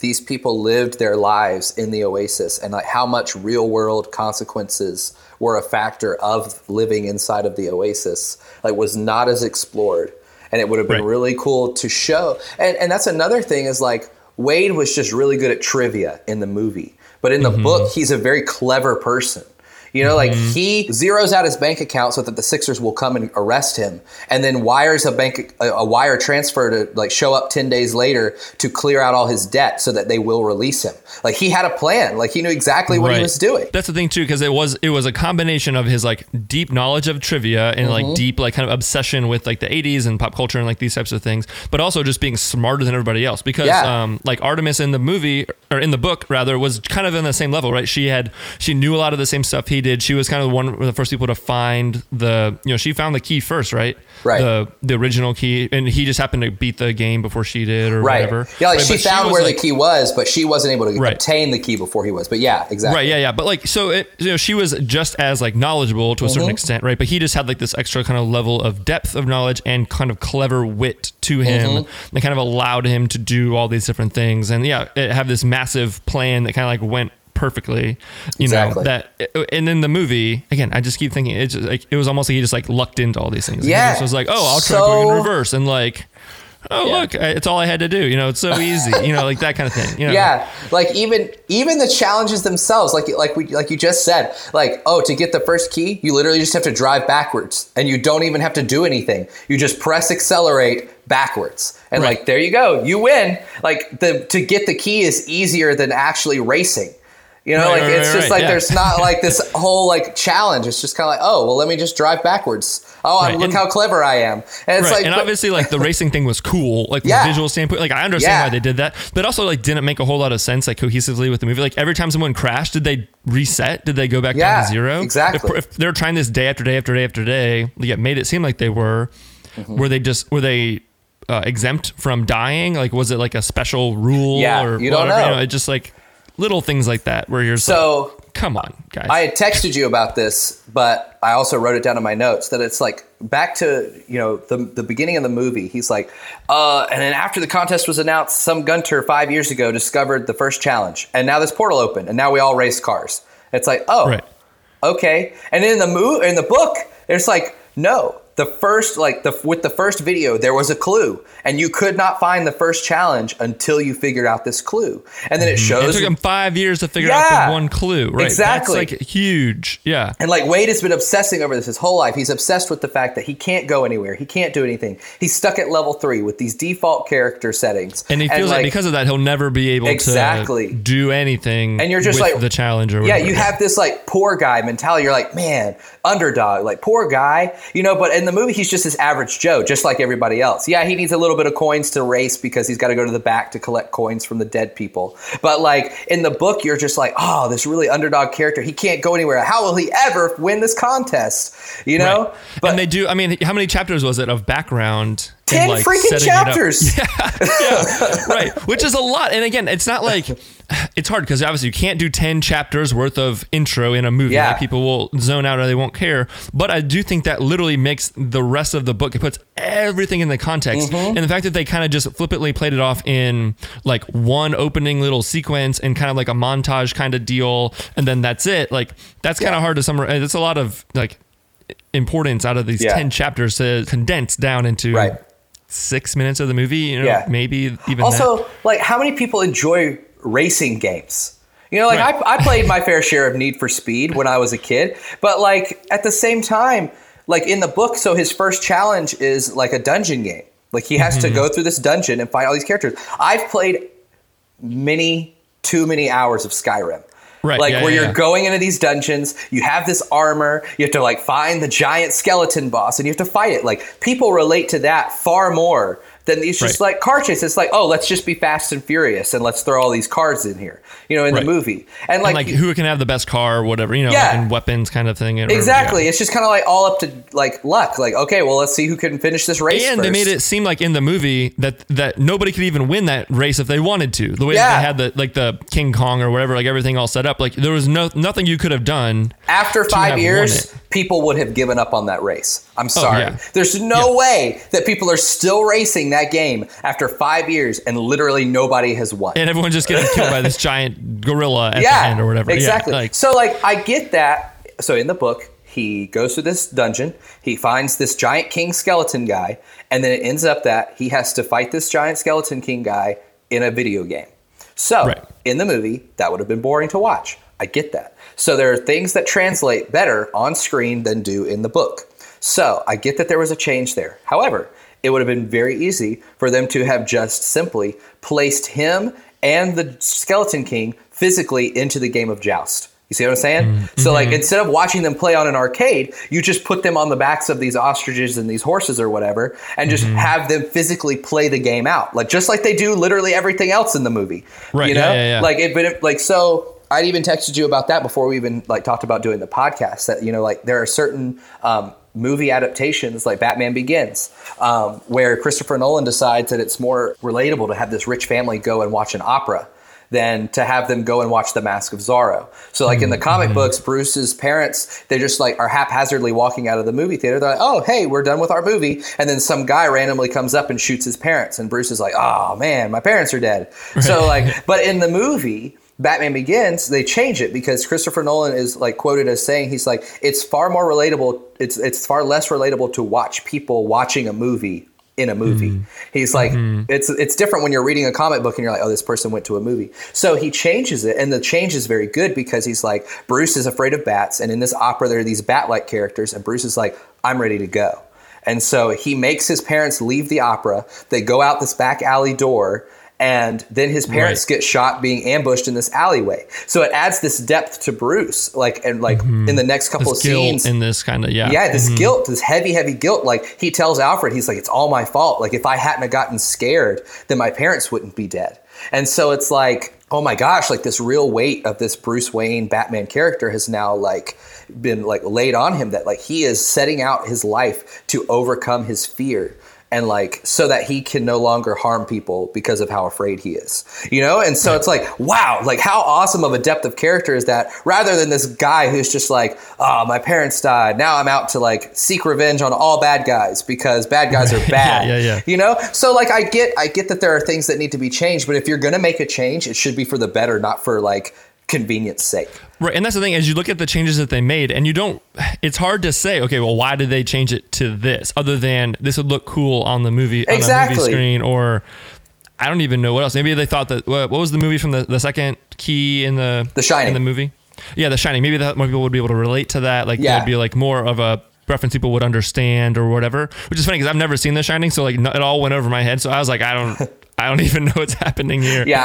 these people lived their lives in the Oasis and like how much real world consequences were a factor of living inside of the Oasis, like was not as explored. And it would have been really cool to show. And that's another thing is like, Wade was just really good at trivia in the movie, but in the book, he's a very clever person. You know, like he zeroes out his bank account so that the Sixers will come and arrest him, and then wires a wire transfer to like show up 10 days later to clear out all his debt so that they will release him. Like he had a plan, like he knew exactly what he was doing. That's the thing too, because it was a combination of his like deep knowledge of trivia and like deep like kind of obsession with like the 80s and pop culture and like these types of things, but also just being smarter than everybody else. Because like Artemis in the movie, or in the book rather, was kind of in the same level, right? She knew a lot of the same stuff he did. She was kind of one of the first people to find the, you know, she found the key first, right? Right. The original key, and he just happened to beat the game before she did, or whatever. Yeah, like she found where the key was, but she wasn't able to obtain the key before he was. But yeah, exactly. Right. Yeah, yeah. But like, so it, you know, she was just as like knowledgeable to a certain extent, right? But he just had like this extra kind of level of depth of knowledge and kind of clever wit to him that kind of allowed him to do all these different things, and have this massive plan that kind of like went perfectly, you know, that. And in the movie, again, I just keep thinking it's just like, it was almost like he just like lucked into all these things. Yeah. So it was like, oh, I'll try going in reverse, and like, look, it's all I had to do. You know, it's so easy, you know, like that kind of thing. You know? Yeah. Like even the challenges themselves, like you just said, like, oh, to get the first key, you literally just have to drive backwards and you don't even have to do anything. You just press accelerate backwards. And like, there you go. You win. Like to get the key is easier than actually racing. You know, there's not like this whole like challenge. It's just kind of like, oh, well, let me just drive backwards. Oh, look how clever I am. And it's like, and obviously like the racing thing was cool, like from a visual standpoint. Like I understand why they did that, but also like didn't make a whole lot of sense like cohesively with the movie. Like every time someone crashed, did they reset? Did they go back down to zero? Exactly. If they're trying this day after day after day after day, like it made it seem like they were. Were they exempt from dying? Like was it like a special rule? Yeah, or you don't know. You know, it just like. Little things like that where you're so like, come on, guys. I had texted you about this, but I also wrote it down in my notes that it's like back to, you know, the beginning of the movie. He's like, and then after the contest was announced, some gunter 5 years ago discovered the first challenge. And now this portal opened and now we all race cars. It's like, oh, okay. And then in the book, it's like, no. The first, like with the first video, there was a clue, and you could not find the first challenge until you figured out this clue. And then it shows. It took him 5 years to figure out the one clue, right? Exactly. That's like huge. Yeah. And like Wade has been obsessing over this his whole life. He's obsessed with the fact that he can't go anywhere. He can't do anything. He's stuck at level 3 with these default character settings. And he feels like because of that, he'll never be able to do anything. And you're just with like the challenge or whatever. Yeah, you have this like poor guy mentality. You're like, man, underdog, like poor guy, you know, but in the movie, he's just this average Joe, just like everybody else. Yeah, he needs a little bit of coins to race because he's got to go to the back to collect coins from the dead people. But like in the book, you're just like, oh, this really underdog character. He can't go anywhere. How will he ever win this contest? You know? Right. But and they do. I mean, how many chapters was it of background? 10 like freaking chapters. Which is a lot. And again, it's not like it's hard because obviously you can't do 10 chapters worth of intro in a movie. Yeah. Like people will zone out or they won't care. But I do think that literally makes the rest of the book. It puts everything in the context. And the fact that they kind of just flippantly played it off in like one opening little sequence and kind of like a montage kind of deal. And then that's it. Like that's kind of hard to summarize. It's a lot of like importance out of these 10 chapters to condense down into 6 minutes of the movie, you know, maybe even also that. Like how many people enjoy racing games? You know, like I played my fair share of Need for Speed when I was a kid, but like at the same time, like in the book, so his first challenge is like a dungeon game. Like he has to go through this dungeon and find all these characters. I've played too many hours of Skyrim. Right, like you're going into these dungeons, you have this armor, you have to like find the giant skeleton boss and you have to fight it. Like people relate to that far more than these just like car chases. It's like, oh, let's just be fast and furious and let's throw all these cars in here, you know, in the movie. And like who can have the best car or whatever, you know, and weapons kind of thing. Exactly. It's just kind of like all up to like luck. Like, okay, well, let's see who can finish this race first. They made it seem like in the movie that nobody could even win that race if they wanted to. The way that they had the King Kong or whatever, like everything all set up, like there was nothing you could have done. After 5 years, people would have given up on that race. I'm sorry. Oh, yeah. There's no way that people are still racing that game after 5 years and literally nobody has won. And everyone's just getting killed by this giant gorilla at the end or whatever. Exactly. Yeah, so like I get that. So in the book, he goes through this dungeon. He finds this giant king skeleton guy. And then it ends up that he has to fight this giant skeleton king guy in a video game. So in the movie, that would have been boring to watch. I get that. So there are things that translate better on screen than do in the book. So I get that there was a change there. However, it would have been very easy for them to have just simply placed him and the Skeleton King physically into the game of Joust. You see what I'm saying? Mm-hmm. So like instead of watching them play on an arcade, you just put them on the backs of these ostriches and these horses or whatever and just have them physically play the game out. Like just like they do literally everything else in the movie. Right. You know? Yeah. So I'd even texted you about that before we even like talked about doing the podcast that, you know, like there are certain movie adaptations like Batman Begins where Christopher Nolan decides that it's more relatable to have this rich family go and watch an opera than to have them go and watch The Mask of Zorro. So like in the comic books, Bruce's parents, they just like are haphazardly walking out of the movie theater. They're like, oh, hey, we're done with our movie. And then some guy randomly comes up and shoots his parents. And Bruce is like, oh man, my parents are dead. So like, but in the movie, Batman Begins, they change it because Christopher Nolan is like quoted as saying, he's like, it's far more relatable. It's far less relatable to watch people watching a movie in a movie. He's like, it's different when you're reading a comic book and you're like, oh, this person went to a movie. So he changes it. And the change is very good because he's like, Bruce is afraid of bats. And in this opera, there are these bat-like characters. And Bruce is like, I'm ready to go. And so he makes his parents leave the opera. They go out this back alley door. And then his parents get shot being ambushed in this alleyway. So it adds this depth to Bruce, like, and like in the next couple of scenes in this kind of, this guilt, this heavy guilt. Like he tells Alfred, he's like, it's all my fault. Like if I hadn't have gotten scared, then my parents wouldn't be dead. And so it's like, oh my gosh, like this real weight of this Bruce Wayne Batman character has now like been like laid on him that like he is setting out his life to overcome his fear. And like, so that he can no longer harm people because of how afraid he is, you know? And so it's like, wow, like how awesome of a depth of character is that rather than this guy who's just like, oh, my parents died. Now I'm out to like seek revenge on all bad guys because bad guys are bad, you know? So like, I get that there are things that need to be changed, but if you're going to make a change, it should be for the better, not for like convenience sake. Right. And that's the thing, as you look at the changes that they made and it's hard to say, okay, well, why did they change it to this other than this would look cool on the movie, on a movie screen, or I don't even know what else. Maybe they thought that, what was the movie from the second key in the Shining in the movie? Yeah. The Shining. Maybe that more people would be able to relate to that. Like there'd be like more of a reference people would understand or whatever, which is funny because I've never seen The Shining. So like it all went over my head. So I was like, I don't even know what's happening here. Yeah,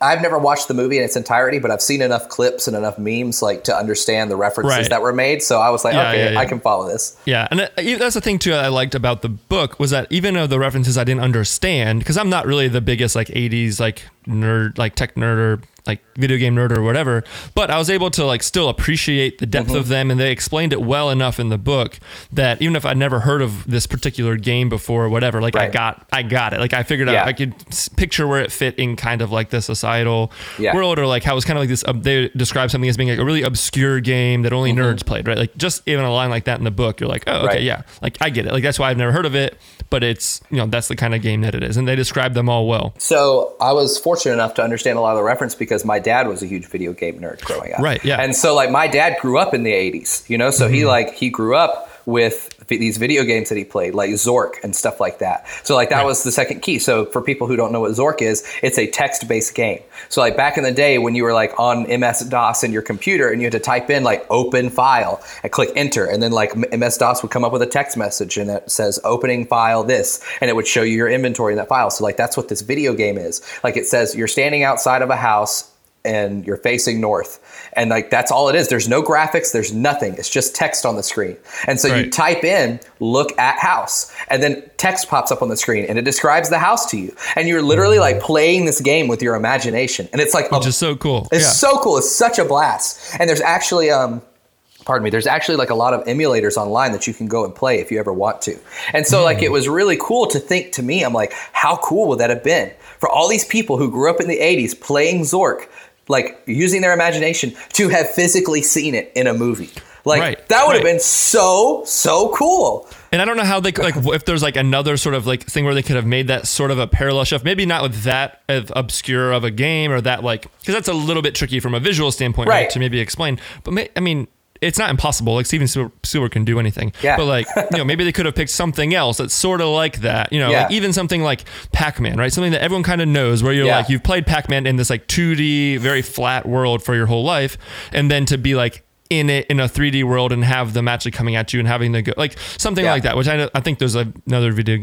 I've never watched the movie in its entirety, but I've seen enough clips and enough memes like to understand the references that were made. So I was like, I can follow this. Yeah, and that's the thing too I liked about the book was that even though the references I didn't understand, because I'm not really the biggest like 80s like nerd, like tech nerd or like video game nerd or whatever, but I was able to like still appreciate the depth of them, and they explained it well enough in the book that even if I'd never heard of this particular game before or whatever, like I got it. Like I figured out, I could picture where it fit in kind of like the societal world, or like how it was kind of like this, they describe something as being like a really obscure game that only nerds played, right? Like just even a line like that in the book, you're like, oh, okay, yeah. Like I get it. Like that's why I've never heard of it, but it's, you know, that's the kind of game that it is. And they describe them all well. So I was fortunate enough to understand a lot of the reference because my dad was a huge video game nerd growing up. Right, yeah. And so like my dad grew up in the 80s, you know, so he grew up with these video games that he played, like Zork and stuff like that. So like that was the second key. So for people who don't know what Zork is, it's a text-based game. So like back in the day when you were like on MS-DOS in your computer and you had to type in like open file and click enter, and then like MS-DOS would come up with a text message and it says opening file this, and it would show you your inventory in that file. So like that's what this video game is. Like it says you're standing outside of a house and you're facing north, and like that's all it is. There's no graphics, there's nothing. It's just text on the screen. And so you type in look at house, and then text pops up on the screen and it describes the house to you, and you're literally like playing this game with your imagination. And it's like, which is so cool. It's so cool. It's such a blast. And there's actually there's actually like a lot of emulators online that you can go and play if you ever want to. And so like it was really cool to think, to me, I'm like, how cool would that have been for all these people who grew up in the 80s playing Zork, like using their imagination, to have physically seen it in a movie. Like that would have been so cool. And I don't know how they could, like, if there's like another sort of like thing where they could have made that sort of a parallel shift, maybe not with that obscure of a game or that, like, because that's a little bit tricky from a visual standpoint, right? To maybe explain. But I mean, it's not impossible. Like Steven Spielberg can do anything. Yeah. But like, you know, maybe they could have picked something else that's sort of like that. You know, like even something like Pac-Man, right? Something that everyone kind of knows, where you're like, you've played Pac-Man in this like 2D, very flat world for your whole life, and then to be like in it in a 3D world and have them actually coming at you and having to go like something like that. Which I think there's another video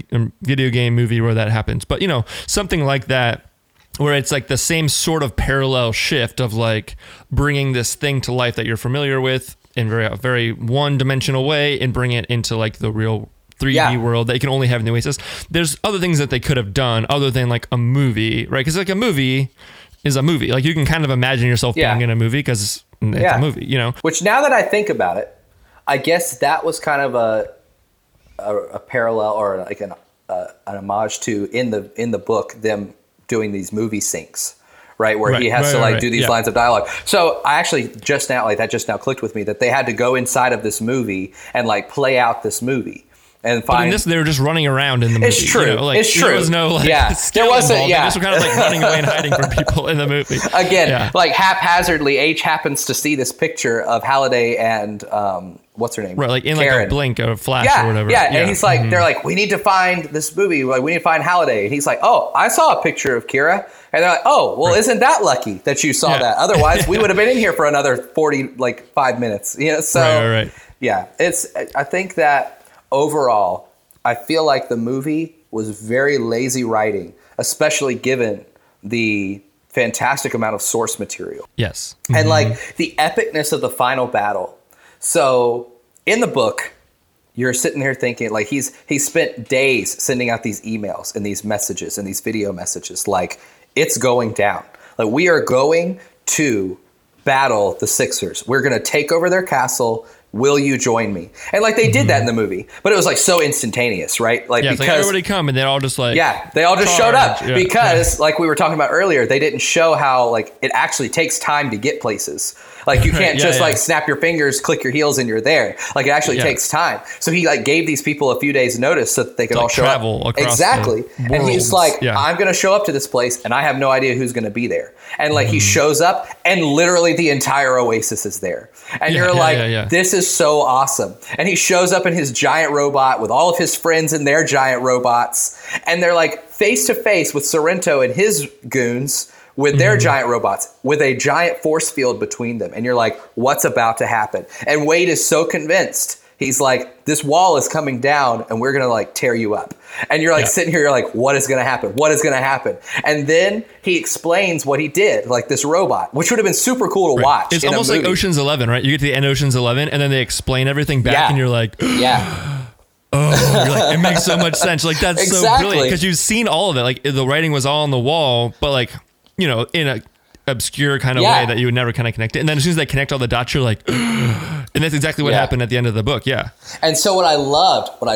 game movie where that happens. But you know, something like that, where it's like the same sort of parallel shift of like bringing this thing to life that you're familiar with in very one-dimensional way and bring it into like the real 3D world that you can only have in the Oasis. There's other things that they could have done other than like a movie, right? Because like a movie is a movie. Like you can kind of imagine yourself being in a movie because it's a movie, you know? Which, now that I think about it, I guess that was kind of a parallel, or like an homage to, in the book, them doing these movie syncs. Right, where he has to like do these lines of dialogue. So I actually just now clicked with me that they had to go inside of this movie and like play out this movie and find. But in this, they were just running around in the movie. It's true. You know, like, it's true. There was no like skill involved. Yeah, they just were kind of like running away and hiding from people in the movie. Again, like haphazardly, H happens to see this picture of Halliday and what's her name? Right, like in Karen. Like a blink or a flash or whatever. Yeah, and he's like, they're like, we need to find this movie. Like, we need to find Halliday. And he's like, oh, I saw a picture of Kira. And they're like, oh, well, isn't that lucky that you saw that? Otherwise, we would have been in here for another 5 minutes. You know, so I think that overall, I feel like the movie was very lazy writing, especially given the fantastic amount of source material. Yes, and like the epicness of the final battle. So in the book, you're sitting here thinking, like, he spent days sending out these emails and these messages and these video messages, like, it's going down. Like, we are going to battle the Sixers. We're going to take over their castle. Will you join me? And like, they did that in the movie, but it was like so instantaneous, right? Like, because like everybody come and they're all just like, they all just showed up because like we were talking about earlier, they didn't show how like it actually takes time to get places. Like, you can't like snap your fingers, click your heels, and you're there. Like, it actually takes time. So he like gave these people a few days notice so that they could all show up. Exactly. And he's like, I'm going to show up to this place and I have no idea who's going to be there. And like, he shows up and literally the entire Oasis is there. And you're like, this is so awesome. And he shows up in his giant robot with all of his friends in their giant robots. And they're like face to face with Sorrento and his goons with their giant robots, with a giant force field between them. And you're like, what's about to happen? And Wade is so convinced. He's like, this wall is coming down and we're going to like tear you up. And you're like sitting here, you're like, what is going to happen? What is going to happen? And then he explains what he did, like this robot, which would have been super cool to watch. It's almost like Ocean's 11, right? You get to the end of Ocean's 11 and then they explain everything back and you're like, oh, you're like, it makes so much sense. Like, that's so brilliant, because you've seen all of it. Like, the writing was all on the wall, but like, you know, in a obscure kind of way that you would never kind of connect it. And then as soon as they connect all the dots, you're like, and that's exactly what happened at the end of the book. Yeah. And so what I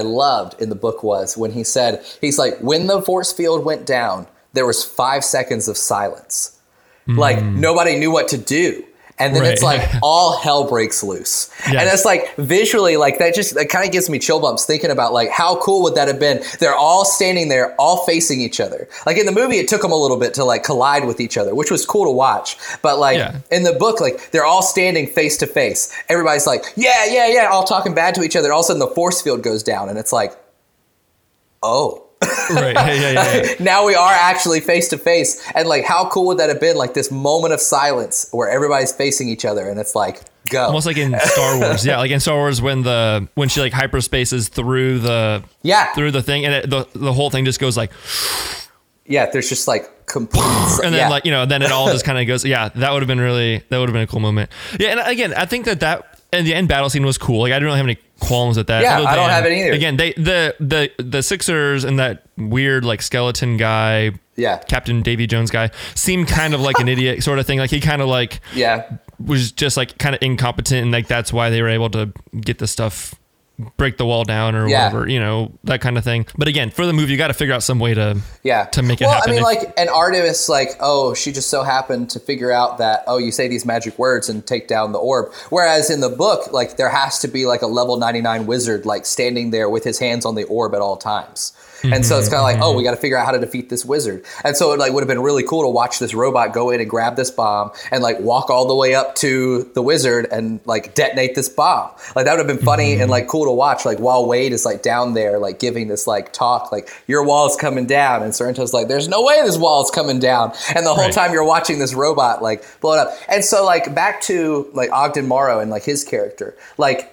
loved in the book was when he said, he's like, when the force field went down, there was 5 seconds of silence. Like, nobody knew what to do. And then it's like all hell breaks loose. Yes. And it's like visually, like that just kind of gives me chill bumps thinking about like how cool would that have been? They're all standing there, all facing each other. Like in the movie, it took them a little bit to like collide with each other, which was cool to watch. But like in the book, like they're all standing face to face. Everybody's like, yeah, yeah, yeah, all talking bad to each other. And all of a sudden the force field goes down and it's like, oh. Now we are actually face to face, and like how cool would that have been, like this moment of silence where everybody's facing each other and it's like go, almost like in Star Wars. Like in Star Wars when she like hyperspaces through the through the thing, and it, the whole thing just goes like there's just like complete and then like, you know, then it all just kind of goes. That would have been really, that would have been a cool moment. And again, I think that and the end battle scene was cool. Like I didn't really have any qualms at that. I don't have it either. Again, they the Sixers and that weird like skeleton guy, Captain Davy Jones guy, seemed kind of like an idiot sort of thing. Like he kind of like was just like kind of incompetent, and like that's why they were able to get the stuff, break the wall down or whatever, you know, that kind of thing. But again, for the movie, you got to figure out some way to to make it happen. Well, I mean, like an Artemis, like, oh, she just so happened to figure out that, oh, you say these magic words and take down the orb. Whereas in the book, like there has to be like a level 99 wizard, like standing there with his hands on the orb at all times. And so it's kind of like, oh, we got to figure out how to defeat this wizard. And so it like would have been really cool to watch this robot go in and grab this bomb and like walk all the way up to the wizard and like detonate this bomb. Like that would have been funny and like cool to watch. Like while Wade is like down there, like giving this like talk, like your wall's coming down. And Sorrento's like, there's no way this wall's coming down. And the whole time you're watching this robot like blow it up. And so like back to like Ogden Morrow and like his character, like,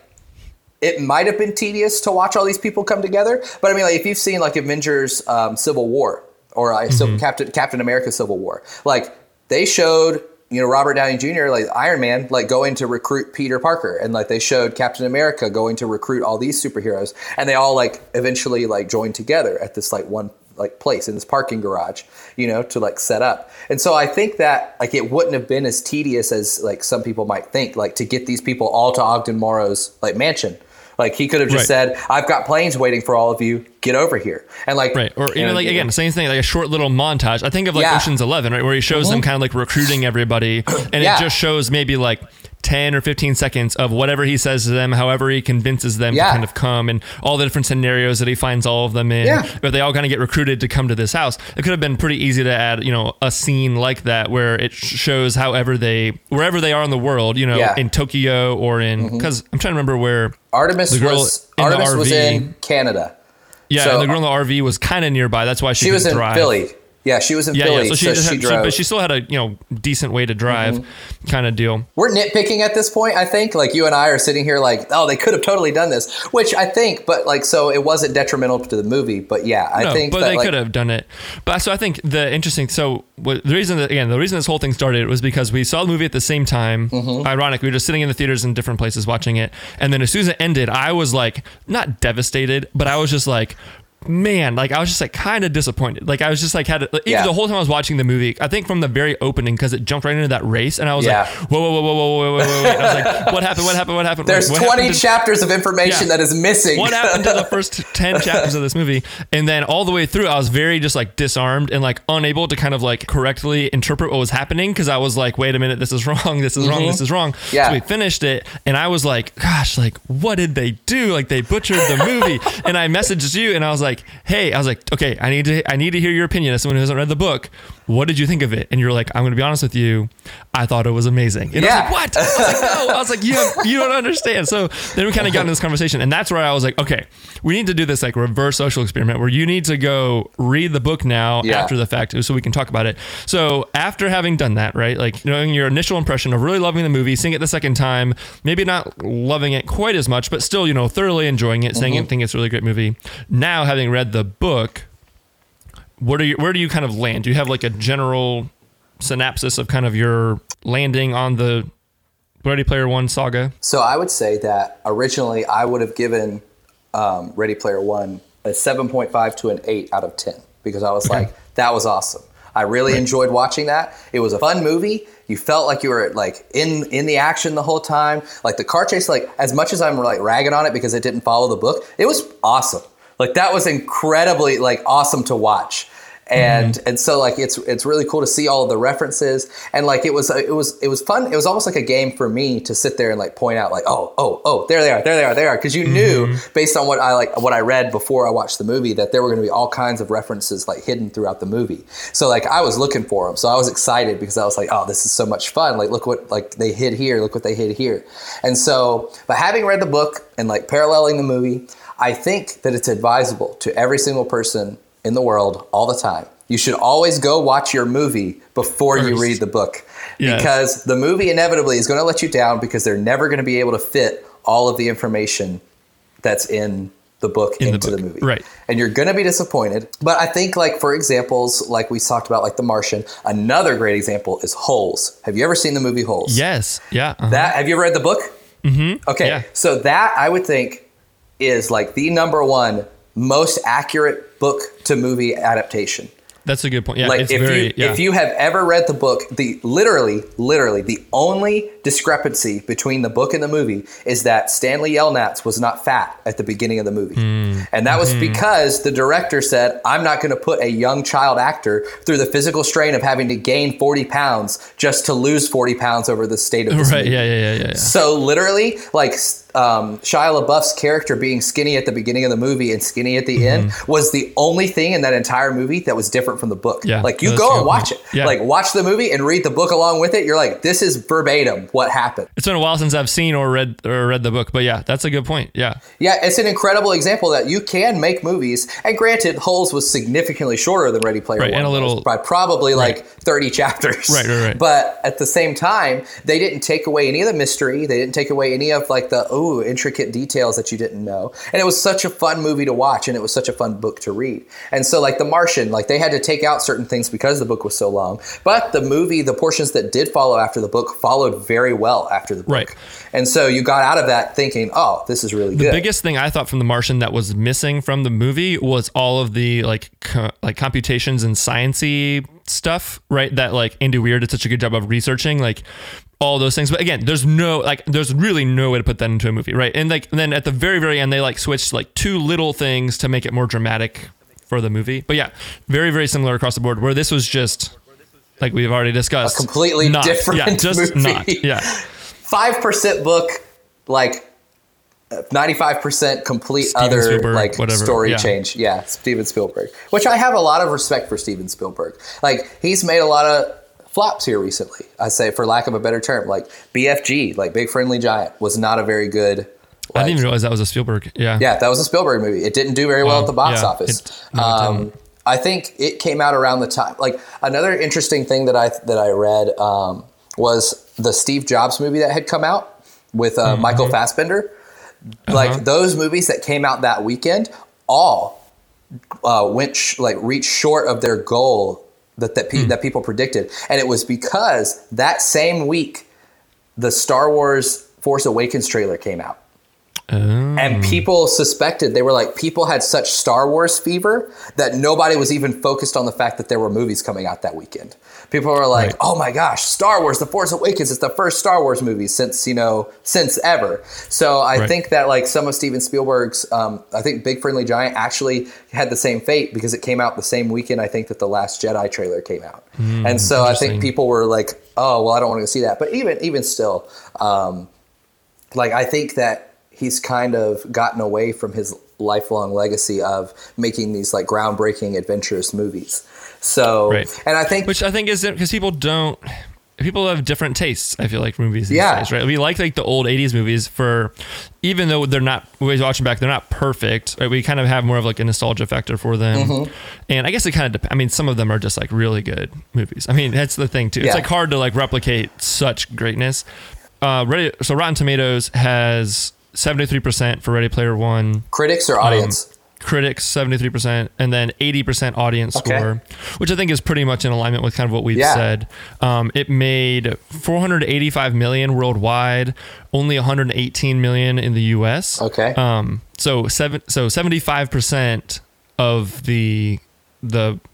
it might have been tedious to watch all these people come together, but I mean, like if you've seen like Avengers Civil War or Captain America Civil War, like they showed, you know, Robert Downey Jr., like Iron Man, like going to recruit Peter Parker, and like they showed Captain America going to recruit all these superheroes, and they all like eventually like joined together at this like one like place in this parking garage, you know, to like set up. And so I think that like it wouldn't have been as tedious as like some people might think, like to get these people all to Ogden Morrow's like mansion. Like he could have just said, I've got planes waiting for all of you. Get over here. And like, or, you know, like again, same thing, like a short little montage. I think of like Ocean's 11, right? Where he shows them kind of like recruiting everybody. And it just shows maybe like 10 or 15 seconds of whatever he says to them, however he convinces them to kind of come, and all the different scenarios that he finds all of them in, but they all kind of get recruited to come to this house. It could have been pretty easy to add, you know, a scene like that where it shows however they, wherever they are in the world, you know, in Tokyo or in, cause I'm trying to remember where Artemis was in Canada. Yeah, so, and the girl in the RV was kind of nearby. That's why she was in drive. Philly. Yeah, she was in Philly. Yeah, so she drove. But she still had a, you know, decent way to drive kind of deal. We're nitpicking at this point, I think. Like you and I are sitting here like, oh, they could have totally done this, which I think, but like, so it wasn't detrimental to the movie. But yeah, I think they could have done it. But so I think the reason this whole thing started was because we saw the movie at the same time. Ironic, we were just sitting in the theaters in different places watching it. And then as soon as it ended, I was like, not devastated, but I was just like, man, like I was just like kind of disappointed. Like I was just like the whole time I was watching the movie, I think from the very opening, because it jumped right into that race, and I was like, whoa. I was like, what happened? There's 20 chapters of information that is missing. What happened to the first 10 chapters of this movie? And then all the way through, I was very just like disarmed and like unable to kind of like correctly interpret what was happening, because I was like, wait a minute, this is wrong. Yeah. So we finished it, and I was like, gosh, like what did they do? Like they butchered the movie. And I messaged you, and I was like, okay, I need to hear your opinion as someone who hasn't read the book. What did you think of it? And you're like, I'm going to be honest with you, I thought it was amazing. And I was like, what? I was like, you don't understand. So then we kind of got into this conversation, and that's where I was like, okay, we need to do this like reverse social experiment where you need to go read the book now after the fact so we can talk about it. So after having done that, right? Like knowing your initial impression of really loving the movie, seeing it the second time, maybe not loving it quite as much, but still, you know, thoroughly enjoying it, saying think it's a really great movie. Now having read the book, where do you kind of land? Do you have like a general synopsis of kind of your landing on the Ready Player One saga? So I would say that originally I would have given Ready Player One a 7.5 to an 8 out of 10, because I was like, that was awesome. I really enjoyed watching that. It was a fun movie. You felt like you were like in the action the whole time. Like the car chase, like as much as I'm like ragging on it because it didn't follow the book, it was awesome. Like that was incredibly like awesome to watch. And so like it's really cool to see all of the references, and like it was fun. It was almost like a game for me to sit there and like point out like oh there they are because you knew based on what I read before I watched the movie that there were going to be all kinds of references like hidden throughout the movie. So like I was looking for them, so I was excited because I was like, oh, this is so much fun, like look what they hid here. And so but having read the book and like paralleling the movie, I think that it's advisable to every single person in the world all the time. You should always go watch your movie before you read the book. Yes. Because the movie inevitably is going to let you down because they're never going to be able to fit all of the information that's in the book into the movie. Right. And you're going to be disappointed. But I think like for examples, like we talked about, like The Martian, another great example is Holes. Have you ever seen the movie Holes? Yes. Yeah. Uh-huh. Have you ever read the book? Mm-hmm. Okay. Yeah. So that I would think is like the number one most accurate book to movie adaptation. That's a good point. Yeah, like it's if you have ever read the book, the literally the only discrepancy between the book and the movie is that Stanley Yelnats was not fat at the beginning of the movie. And that was because the director said, I'm not going to put a young child actor through the physical strain of having to gain 40 pounds just to lose 40 pounds over the state of this movie. Yeah. So literally like Shia LaBeouf's character being skinny at the beginning of the movie and skinny at the end was the only thing in that entire movie that was different from the book. Yeah, like you go and watch it. Yeah. Like watch the movie and read the book along with it. You're like, this is verbatim what happened. It's been a while since I've seen or read the book, but yeah, that's a good point. Yeah. Yeah, it's an incredible example that you can make movies. And granted, Holes was significantly shorter than Ready Player One. And a little by probably like 30 chapters. Right. But at the same time, they didn't take away any of the mystery. They didn't take away any of like the intricate details that you didn't know. And it was such a fun movie to watch, and it was such a fun book to read. And so like The Martian, like they had to take out certain things because the book was so long, but the movie, the portions that did follow after the book followed very well after the book. Right. And so you got out of that thinking, oh, this is really good. The biggest thing I thought from The Martian that was missing from the movie was all of the like computations and sciencey stuff, right? That like Andy Weir did such a good job of researching, like all those things. But again, there's really no way to put that into a movie, right? And like and then at the very, very end, they like switched like two little things to make it more dramatic for the movie. But yeah, very, very similar across the board, where this was just like we've already discussed. A completely different movie. 5% book, like 95% complete Steven other Spielberg, like whatever. Story change. Yeah, Steven Spielberg, which I have a lot of respect for Steven Spielberg. Like he's made a lot of flops here recently, I say, for lack of a better term. Like BFG, like Big Friendly Giant, was not a very good. Like, I didn't even realize that was a Spielberg. Yeah, that was a Spielberg movie. It didn't do very well at the box office. I think it came out around the time. Like another interesting thing that I read was the Steve Jobs movie that had come out with Michael Fassbender. Like those movies that came out that weekend all reached short of their goal that people predicted, and it was because that same week the Star Wars Force Awakens trailer came out. And people suspected, they were like, people had such Star Wars fever that nobody was even focused on the fact that there were movies coming out that weekend. People were like, oh my gosh, Star Wars, The Force Awakens is the first Star Wars movie since ever. So I think that like some of Steven Spielberg's, I think Big Friendly Giant actually had the same fate because it came out the same weekend, I think, that The Last Jedi trailer came out. And so I think people were like, oh, well, I don't want to go see that. But even still, like I think that he's kind of gotten away from his lifelong legacy of making these like groundbreaking adventurous movies. So, and I think, which I think is because people have different tastes. I feel like movies. Yeah. Days, right. We like the old 80s movies for, even though they're not, we're watching back, they're not perfect. Right? We kind of have more of like a nostalgia factor for them. And I guess it kind of depends. I mean, some of them are just like really good movies. I mean, that's the thing too. Yeah. It's like hard to like replicate such greatness. So Rotten Tomatoes has 73% for Ready Player One. Critics or audience? Critics, 73%, and then 80% audience score, which I think is pretty much in alignment with kind of what we've said. It made $485 million worldwide, only $118 million in the U.S. Okay. So 75% of the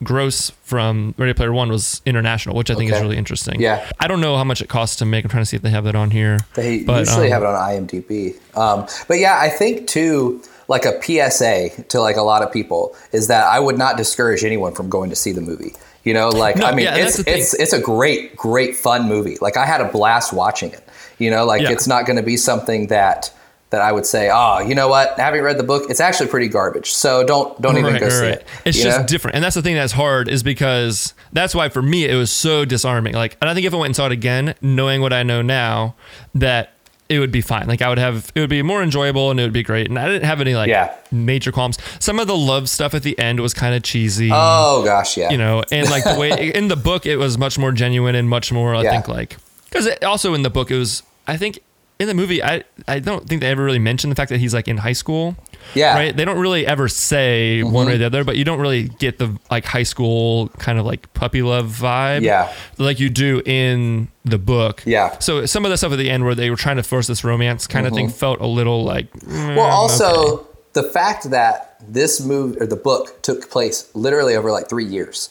gross from Ready Player One was international, which I think is really interesting. Yeah. I don't know how much it costs to make. I'm trying to see if they have that on here. They usually have it on IMDb. But yeah, I think too, like a PSA to like a lot of people is that I would not discourage anyone from going to see the movie. You know, like, no, I mean, yeah, it's a great, great fun movie. Like, I had a blast watching it, you know, like it's not going to be something that I would say, oh, you know what? Having read the book, it's actually pretty garbage. So don't even go see it. It's just different. And that's the thing that's hard is because that's why for me, it was so disarming. Like, and I think if I went and saw it again, knowing what I know now, that it would be fine. Like it would be more enjoyable and it would be great. And I didn't have any like major qualms. Some of the love stuff at the end was kind of cheesy. Oh gosh. Yeah. You know, and like the way in the book, it was much more genuine and much more, I think like, cause it, also in the book, it was, I think, in the movie, I don't think they ever really mention the fact that he's like in high school. Yeah. Right. They don't really ever say one way or the other, but you don't really get the like high school kind of like puppy love vibe. Yeah. Like you do in the book. Yeah. So some of the stuff at the end where they were trying to force this romance kind of thing felt a little like. Well, also the fact that this movie or the book took place literally over like 3 years.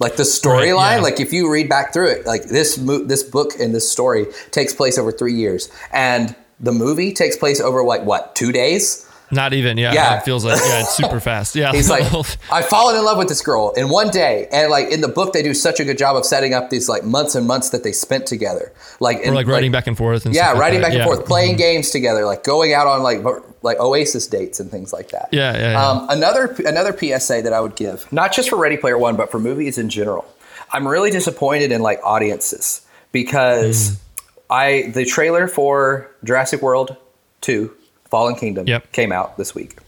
Like the storyline, like if you read back through it, like this book and this story takes place over 3 years, and the movie takes place over like what, 2 days? Not even, it feels like it's super fast. Yeah, he's like, I've fallen in love with this girl in 1 day, and like in the book, they do such a good job of setting up these like months and months that they spent together, like or like riding back and forth, and riding back and forth, playing games together, like going out on like Oasis dates and things like that. Yeah. Another PSA that I would give, not just for Ready Player One, but for movies in general. I'm really disappointed in like audiences because the trailer for Jurassic World 2 Fallen Kingdom came out this week.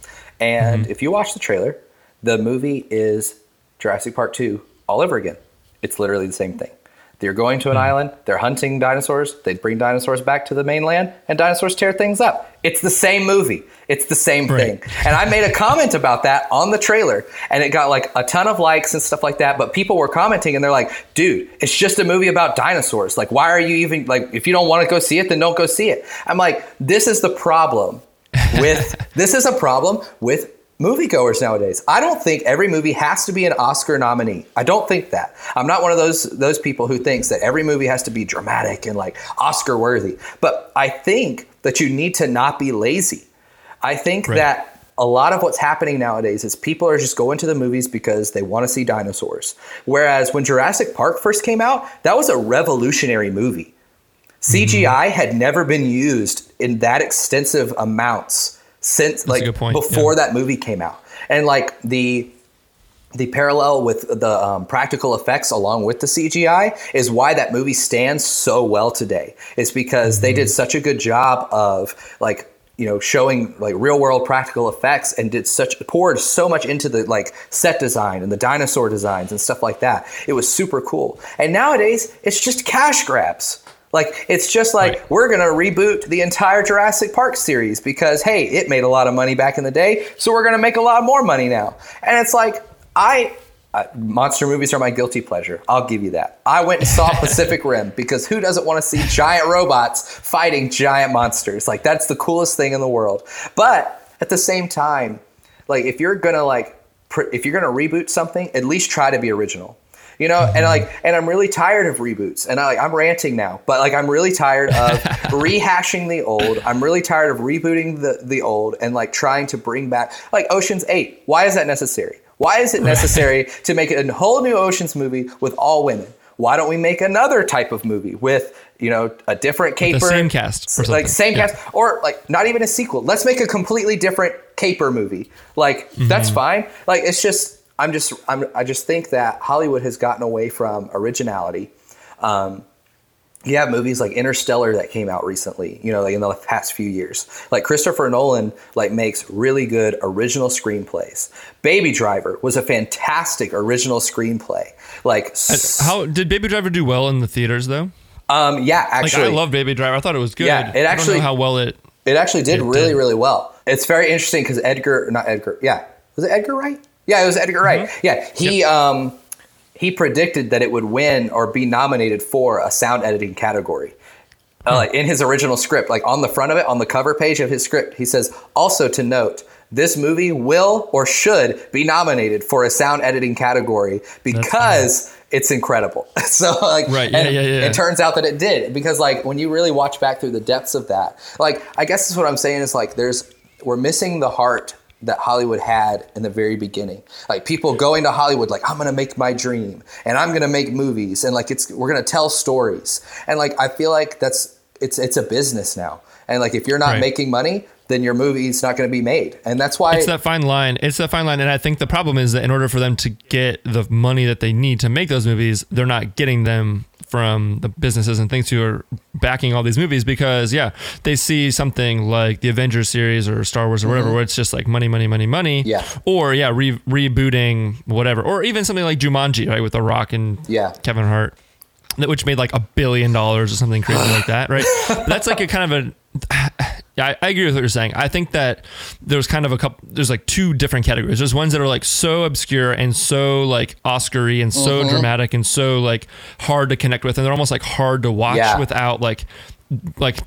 And if you watch the trailer, the movie is Jurassic Park 2 all over again. It's literally the same thing. They're going to an island. They're hunting dinosaurs. They bring dinosaurs back to the mainland, and dinosaurs tear things up. It's the same movie. It's the same thing. And I made a comment about that on the trailer, and it got like a ton of likes and stuff like that. But people were commenting, and they're like, dude, it's just a movie about dinosaurs. Like, why are you even like, if you don't want to go see it, then don't go see it. I'm like, this is the problem with moviegoers nowadays. I don't think every movie has to be an Oscar nominee. I don't think that. I'm not one of those people who thinks that every movie has to be dramatic and like Oscar worthy. But I think that you need to not be lazy. I think that a lot of what's happening nowadays is people are just going to the movies because they want to see dinosaurs. Whereas when Jurassic Park first came out, that was a revolutionary movie. CGI had never been used in that extensive amounts since like before that movie came out, and like the parallel with the practical effects along with the CGI is why that movie stands so well today. It's because they did such a good job of like, you know, showing like real world practical effects and poured so much into the like set design and the dinosaur designs and stuff like that. It was super cool. And nowadays it's just cash grabs. Like, it's just like, we're going to reboot the entire Jurassic Park series because, hey, it made a lot of money back in the day, so we're going to make a lot more money now. And it's like, monster movies are my guilty pleasure. I'll give you that. I went and saw Pacific Rim because who doesn't want to see giant robots fighting giant monsters? Like, that's the coolest thing in the world. But at the same time, like, if you're going to reboot something, at least try to be original. You know, and like, and I'm really tired of reboots, and I'm ranting now, but like, I'm really tired of rehashing the old. I'm really tired of rebooting the old and like trying to bring back like Ocean's 8. Why is that necessary? Why is it necessary to make a whole new Ocean's movie with all women? Why don't we make another type of movie with, you know, a different caper, the same cast, like cast, or like not even a sequel. Let's make a completely different caper movie. Like that's fine. Like, it's just, I just think that Hollywood has gotten away from originality. You have movies like Interstellar that came out recently, you know, like in the past few years. Like Christopher Nolan, like makes really good original screenplays. Baby Driver was a fantastic original screenplay. Like, how did Baby Driver do well in the theaters though? Yeah, actually, like, I love Baby Driver. I thought it was good. Yeah, it actually, I don't know how well it actually did really well. It's very interesting because was it Edgar Wright? Yeah, it was Edgar Wright. Yeah, he predicted that it would win or be nominated for a sound editing category. Like in his original script, like on the front of it, on the cover page of his script, he says, "Also to note, this movie will or should be nominated for a sound editing category because it's incredible." So like, it turns out that it did, because like when you really watch back through the depths of that, like I guess that's what I'm saying is like we're missing the heart that Hollywood had in the very beginning. Like people going to Hollywood, like, I'm going to make my dream and I'm going to make movies. And like, we're going to tell stories. And like, I feel like it's a business now. And like, if you're not making money, then your movie's not going to be made. And that's why it's that fine line. It's that fine line. And I think the problem is that in order for them to get the money that they need to make those movies, they're not getting them from the businesses and things who are backing all these movies, because they see something like the Avengers series or Star Wars or whatever, where it's just like money. Yeah. Or rebooting whatever, or even something like Jumanji, right, with The Rock and Kevin Hart, which made like $1 billion or something crazy like that, right? But that's like a kind of a. Yeah, I agree with what you're saying. I think that there's kind of a couple, there's like two different categories. There's ones that are like so obscure and so like Oscar-y and so dramatic and so like hard to connect with. And they're almost like hard to watch without like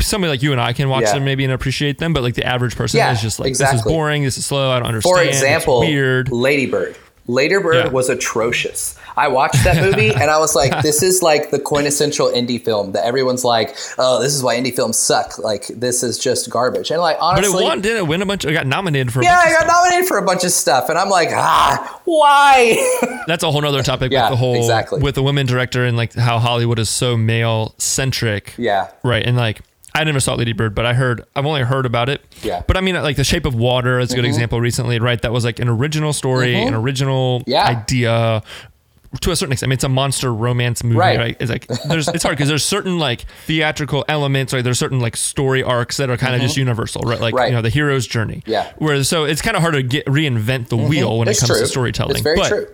somebody like you and I can watch them maybe and appreciate them. But like the average person is just like, this is boring. This is slow. I don't understand. For example, it's weird. Lady Bird. Lady Bird was atrocious. I watched that movie and I was like, this is like the quintessential indie film that everyone's like, oh, this is why indie films suck. Like, this is just garbage. And like, honestly. But it won, didn't it win a bunch? It got nominated for a bunch of stuff. Yeah, I got nominated for a bunch of stuff. And I'm like, why? That's a whole nother topic with the whole, with the women director and like how Hollywood is so male centric. Yeah. Right. And like, I never saw Lady Bird, but I've only heard about it. Yeah. But I mean, like The Shape of Water is a good example recently, right? That was like an original story, an original idea to a certain extent. I mean, it's a monster romance movie, right? It's like, it's hard because there's certain like theatrical elements, right? There's certain like story arcs that are kind of just universal, right? Like, you know, the hero's journey. Yeah. Whereas, so it's kind of hard to reinvent the wheel when it comes to storytelling. It's very true.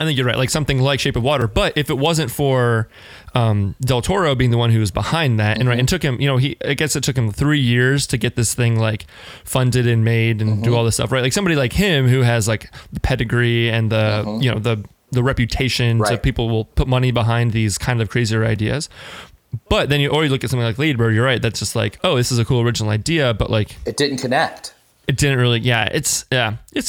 I think you're right. Like something like Shape of Water, but if it wasn't for Del Toro being the one who was behind that, and took him, I guess it took him 3 years to get this thing like funded and made and do all this stuff, right? Like somebody like him who has like the pedigree and the the reputation, so people will put money behind these kind of crazier ideas. But then you look at something like Lady Bird, you're right. That's just like, oh, this is a cool original idea, but like it didn't connect. It didn't really, it's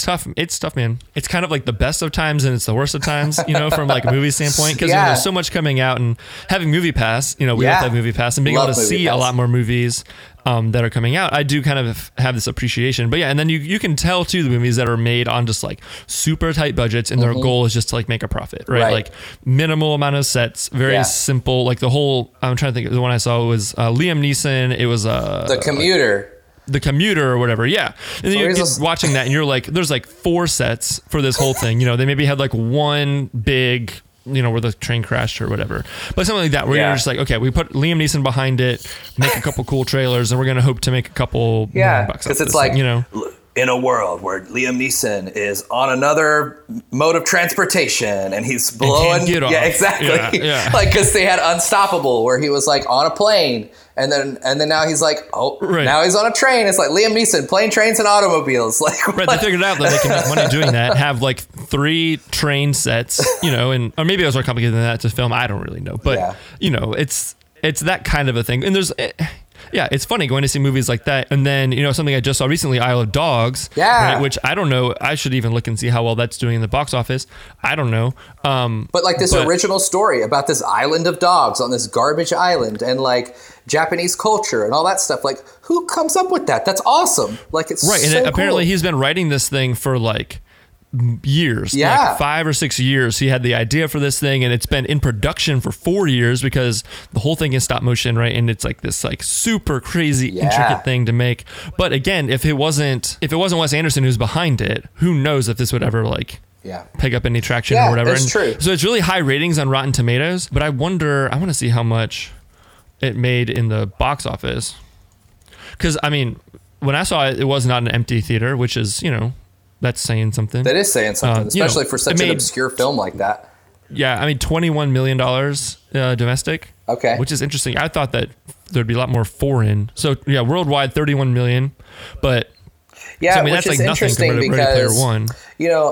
tough. It's tough, man. It's kind of like the best of times and it's the worst of times, from like a movie standpoint, because there's so much coming out, and having MoviePass, we have to have MoviePass and being able to see a lot more movies that are coming out. I do kind of have this appreciation, but and then you can tell too, the movies that are made on just like super tight budgets and their goal is just to like make a profit, right? Like minimal amount of sets, very simple, like the whole, I'm trying to think, the one I saw was Liam Neeson. It was The Commuter. The Commuter or whatever. Yeah. And then you're watching that and you're like, there's like 4 sets for this whole thing. They maybe had like one big, where the train crashed or whatever, but something like that where you're just like, okay, we put Liam Neeson behind it, make a couple cool trailers, and we're going to hope to make a couple $1,000,000. Cause it's like, in a world where Liam Neeson is on another mode of transportation and he's blowing. And off. Yeah. Like, cause they had Unstoppable where he was like on a plane. And then now he's like, now he's on a train. It's like Liam Neeson, plane, trains, and automobiles. Like, right, they figured out that they can make money doing that. Have like 3 train sets, and or maybe it was more complicated than that to film. I don't really know, but it's that kind of a thing. And there's. It's funny going to see movies like that. And then, something I just saw recently, Isle of Dogs, right, which I don't know. I should even look and see how well that's doing in the box office. I don't know. But like this original story about this island of dogs on this garbage island and like Japanese culture and all that stuff. Like who comes up with that? That's awesome. Like it's right. So and apparently he's been writing this thing for like years, like 5 or 6 years. He had the idea for this thing and it's been in production for 4 years because the whole thing is stop motion, right? And it's like this like super crazy intricate thing to make. But again, if it wasn't Wes Anderson who's behind it, who knows if this would ever like pick up any traction or whatever. That's true. So it's really high ratings on Rotten Tomatoes, but I want to see how much it made in the box office. Cause I mean, when I saw it, it was not an empty theater, which is, that's saying something. That is saying something, especially for such an obscure film like that. Yeah, I mean, $21 million domestic. Okay. Which is interesting. I thought that there'd be a lot more foreign. So, yeah, worldwide, $31 million. But, so, I mean, that's like nothing compared to Ready Player One.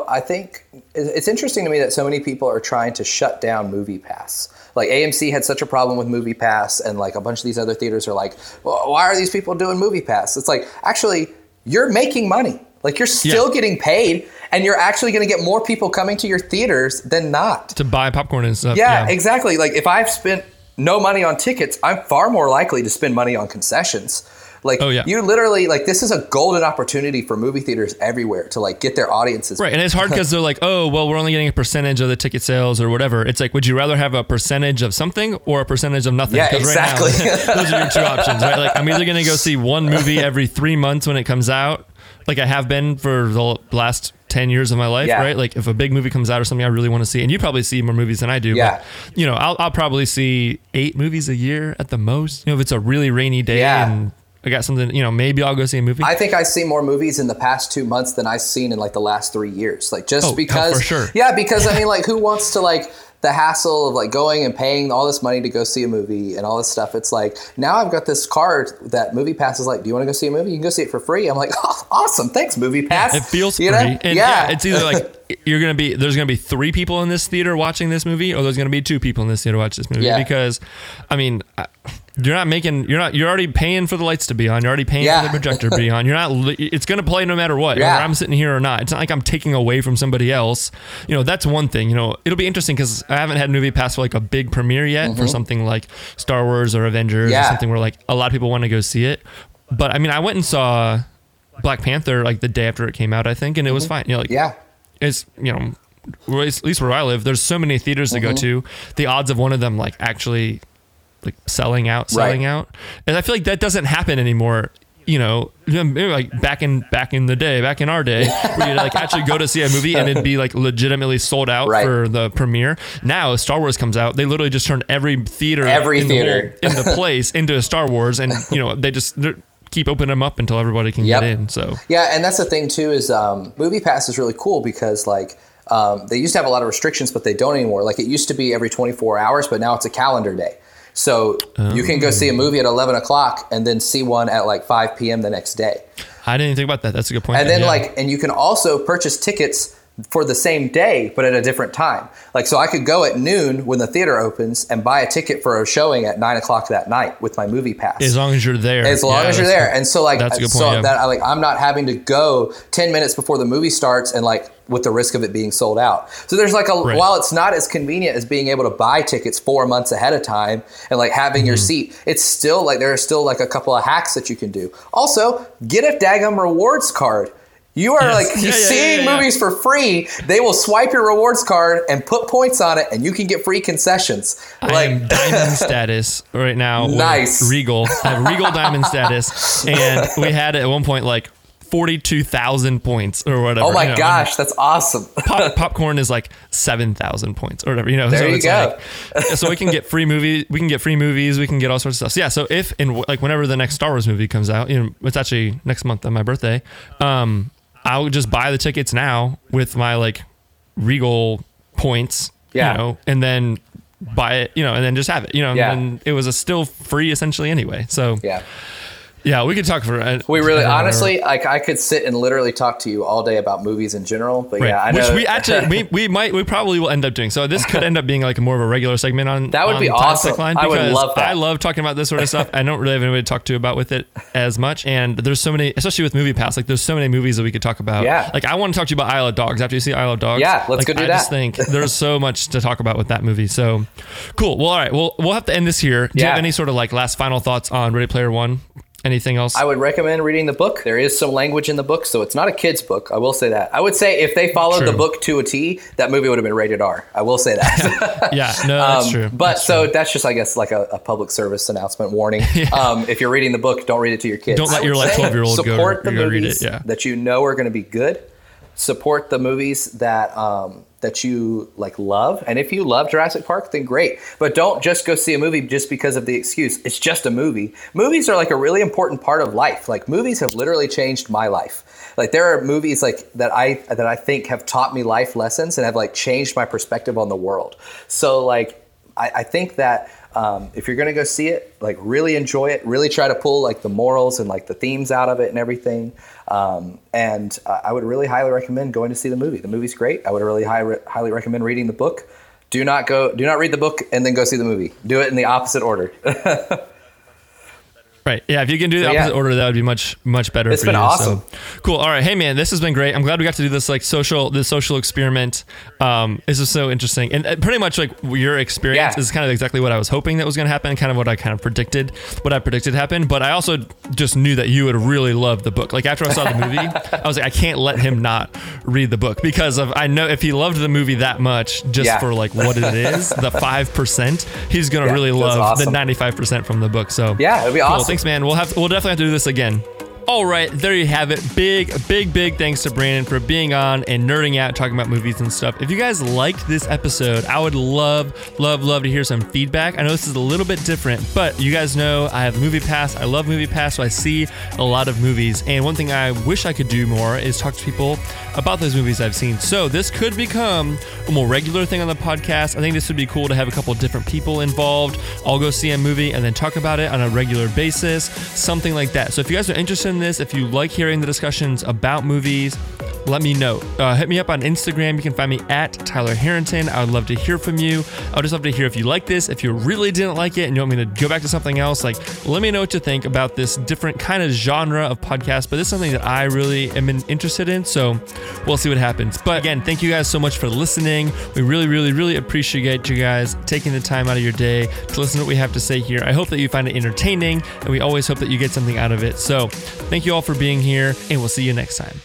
I think it's interesting to me that so many people are trying to shut down MoviePass. Like AMC had such a problem with MoviePass, and like a bunch of these other theaters are like, well, why are these people doing MoviePass? It's like, actually, you're making money. Like you're still getting paid, and you're actually going to get more people coming to your theaters than not. To buy popcorn and stuff. Yeah, exactly. Like if I've spent no money on tickets, I'm far more likely to spend money on concessions. Like, oh, yeah. You literally, like, this is a golden opportunity for movie theaters everywhere to, like, get their audiences. Right, and it's hard because they're like, oh, well, we're only getting a percentage of the ticket sales or whatever. It's like, would you rather have a percentage of something or a percentage of nothing? Yeah, exactly. Right now, those are your two options, right? Like, I'm either going to go see one movie every 3 months when it comes out, like I have been for the last 10 years of my life, yeah. right? Like, if a big movie comes out or something I really want to see, and you probably see more movies than I do, yeah. but, you know, I'll probably see 8 movies a year at the most. You know, if it's a really rainy day yeah. and I got something, you know, maybe I'll go see a movie. I think I've seen more movies in the past 2 months than I've seen in, like, the last 3 years. Like, just because... Oh, for sure. Yeah, because, I mean, like, who wants to, like... the hassle of, like, going and paying all this money to go see a movie and all this stuff. It's like, now I've got this card that MoviePass is like, do you want to go see a movie? You can go see it for free. I'm like, oh, awesome. Thanks, MoviePass. It feels you free. And yeah. yeah. It's either like, there's going to be 3 people in this theater watching this movie, or there's going to be 2 people in this theater watching this movie. Yeah. Because, I mean... you're already paying for the lights to be on. You're already paying yeah. for the projector to be on. You're not, it's going to play no matter what, yeah. whether I'm sitting here or not. It's not like I'm taking away from somebody else. You know, that's one thing. You know, it'll be interesting because I haven't had MoviePass for, like, a big premiere yet mm-hmm. for something like Star Wars or Avengers yeah. or something where, like, a lot of people want to go see it. But I mean, I went and saw Black Panther, like, the day after it came out, I think, and it mm-hmm. was fine. You know, like, yeah. it's, you know, at least where I live, there's so many theaters mm-hmm. to go to. The odds of one of them, like, actually... like selling right. out. And I feel like that doesn't happen anymore. You know, maybe like back in our day, where you'd, like, actually go to see a movie and it'd be, like, legitimately sold out right. for the premiere. Now, as Star Wars comes out, they literally just turned every theater in the place into a Star Wars, and, you know, they just keep opening them up until everybody can yep. get in. So yeah, and that's the thing too is MoviePass is really cool because, like, they used to have a lot of restrictions, but they don't anymore. Like, it used to be every 24 hours, but now it's a calendar day. So you can go see a movie at 11 o'clock and then see one at, like, 5 p.m. the next day. I didn't think about that. That's a good point. And then yeah. like, and you can also purchase tickets for the same day, but at a different time. Like, so I could go at noon when the theater opens and buy a ticket for a showing at 9 o'clock that night with my MoviePass. As long as you're there. As long yeah, as you're there. And so, like, that's a good point, so yeah. that I'm not having to go 10 minutes before the movie starts and, like, with the risk of it being sold out. So there's, like, a right. while it's not as convenient as being able to buy tickets 4 months ahead of time and, like, having mm-hmm. your seat, it's still, like, there are still, like, a couple of hacks that you can do. Also, get a daggum rewards card. You are yes. like yeah, seeing yeah. movies for free. They will swipe your rewards card and put points on it, and you can get free concessions. I am diamond status right now. Nice. Regal. I have Regal diamond status, and we had at one point, like, 42,000 points or whatever. Oh my gosh, that's awesome. Popcorn is like 7,000 points or whatever, you know. There so you it's go. Like, so we can get free movies, we can get all sorts of stuff. So yeah, so if and like whenever the next Star Wars movie comes out, you know, it's actually next month on my birthday. I'll just buy the tickets now with my, like, Regal points, yeah. you know, and then buy it, you know, and then just have it, you know, yeah. and it was a still free essentially anyway. So yeah. Yeah, we could talk for... we really... Honestly, like, I could sit and literally talk to you all day about movies in general, but right. yeah, I know... Which we actually... we probably will end up doing. So this could end up being, like, more of a regular segment on... That would be awesome. I would love that. I love talking about this sort of stuff. I don't really have anybody to talk to about with it as much. And there's so many... Especially with MoviePass, like, there's so many movies that we could talk about. Yeah. Like, I want to talk to you about Isle of Dogs. After you see Isle of Dogs... Yeah, let's go do that. I just think there's so much to talk about with that movie. So, cool. Well, all right. Well, we'll have to end this here. Do you have any sort of, like, last final thoughts on Ready Player One? Anything else? I would recommend reading the book. There is some language in the book, so it's not a kid's book. I will say that. I would say if they followed the book to a T, that movie would have been rated R. I will say that. yeah, no, that's true. But that's so true. That's just, I guess, like a public service announcement warning. yeah. If you're reading the book, don't read it to your kids. Don't let your 12-year-old go read it. Support the movies that you know are going to be good. Support the movies that... that you like love, and if you love Jurassic Park, then great. But don't just go see a movie just because of the excuse. It's just a movie. Movies are like a really important part of life. Like, movies have literally changed my life. Like, there are movies like that I think have taught me life lessons and have like changed my perspective on the world. So like I think that if you're gonna go see it, like really enjoy it, really try to pull like the morals and like the themes out of it and everything. And I would really highly recommend going to see the movie. The movie's great. I would really highly recommend reading the book. Do not read the book and then go see the movie. Do it in the opposite order. Right. Yeah. If you can do the opposite order, that would be much better. It's been awesome. So. Cool. All right. Hey man, this has been great. I'm glad we got to do this social experiment. This is so interesting. And pretty much like your experience is kind of exactly what I was hoping that was going to happen. Kind of what I predicted, happened. But I also just knew that you would really love the book. Like after I saw the movie, I was like, I can't let him not read the book because I know if he loved the movie that much, just for like what it is, the 5%, he's going to really love the 95% from the book. So it'll be awesome. Cool. Thanks, man. We'll definitely have to do this again. All right, there you have it. Big thanks to Brandon for being on and nerding out, talking about movies and stuff. If you guys liked this episode, I would love to hear some feedback. I know this is a little bit different, but you guys know I have MoviePass. I love MoviePass, so I see a lot of movies. And one thing I wish I could do more is talk to people about those movies I've seen. So this could become a more regular thing on the podcast. I think this would be cool to have a couple of different people involved. I'll go see a movie and then talk about it on a regular basis, something like that. So if you guys are interested in this, if you like hearing the discussions about movies, let me know. Hit me up on Instagram. You can find me at Tyler Harrington. I would love to hear from you. I would just love to hear if you like this, if you really didn't like it and you want me to go back to something else. Like, let me know what you think about this different kind of genre of podcast, but it's something that I really am interested in. So we'll see what happens. But again, thank you guys so much for listening. We really, really, really appreciate you guys taking the time out of your day to listen to what we have to say here. I hope that you find it entertaining and we always hope that you get something out of it. So thank you all for being here and we'll see you next time.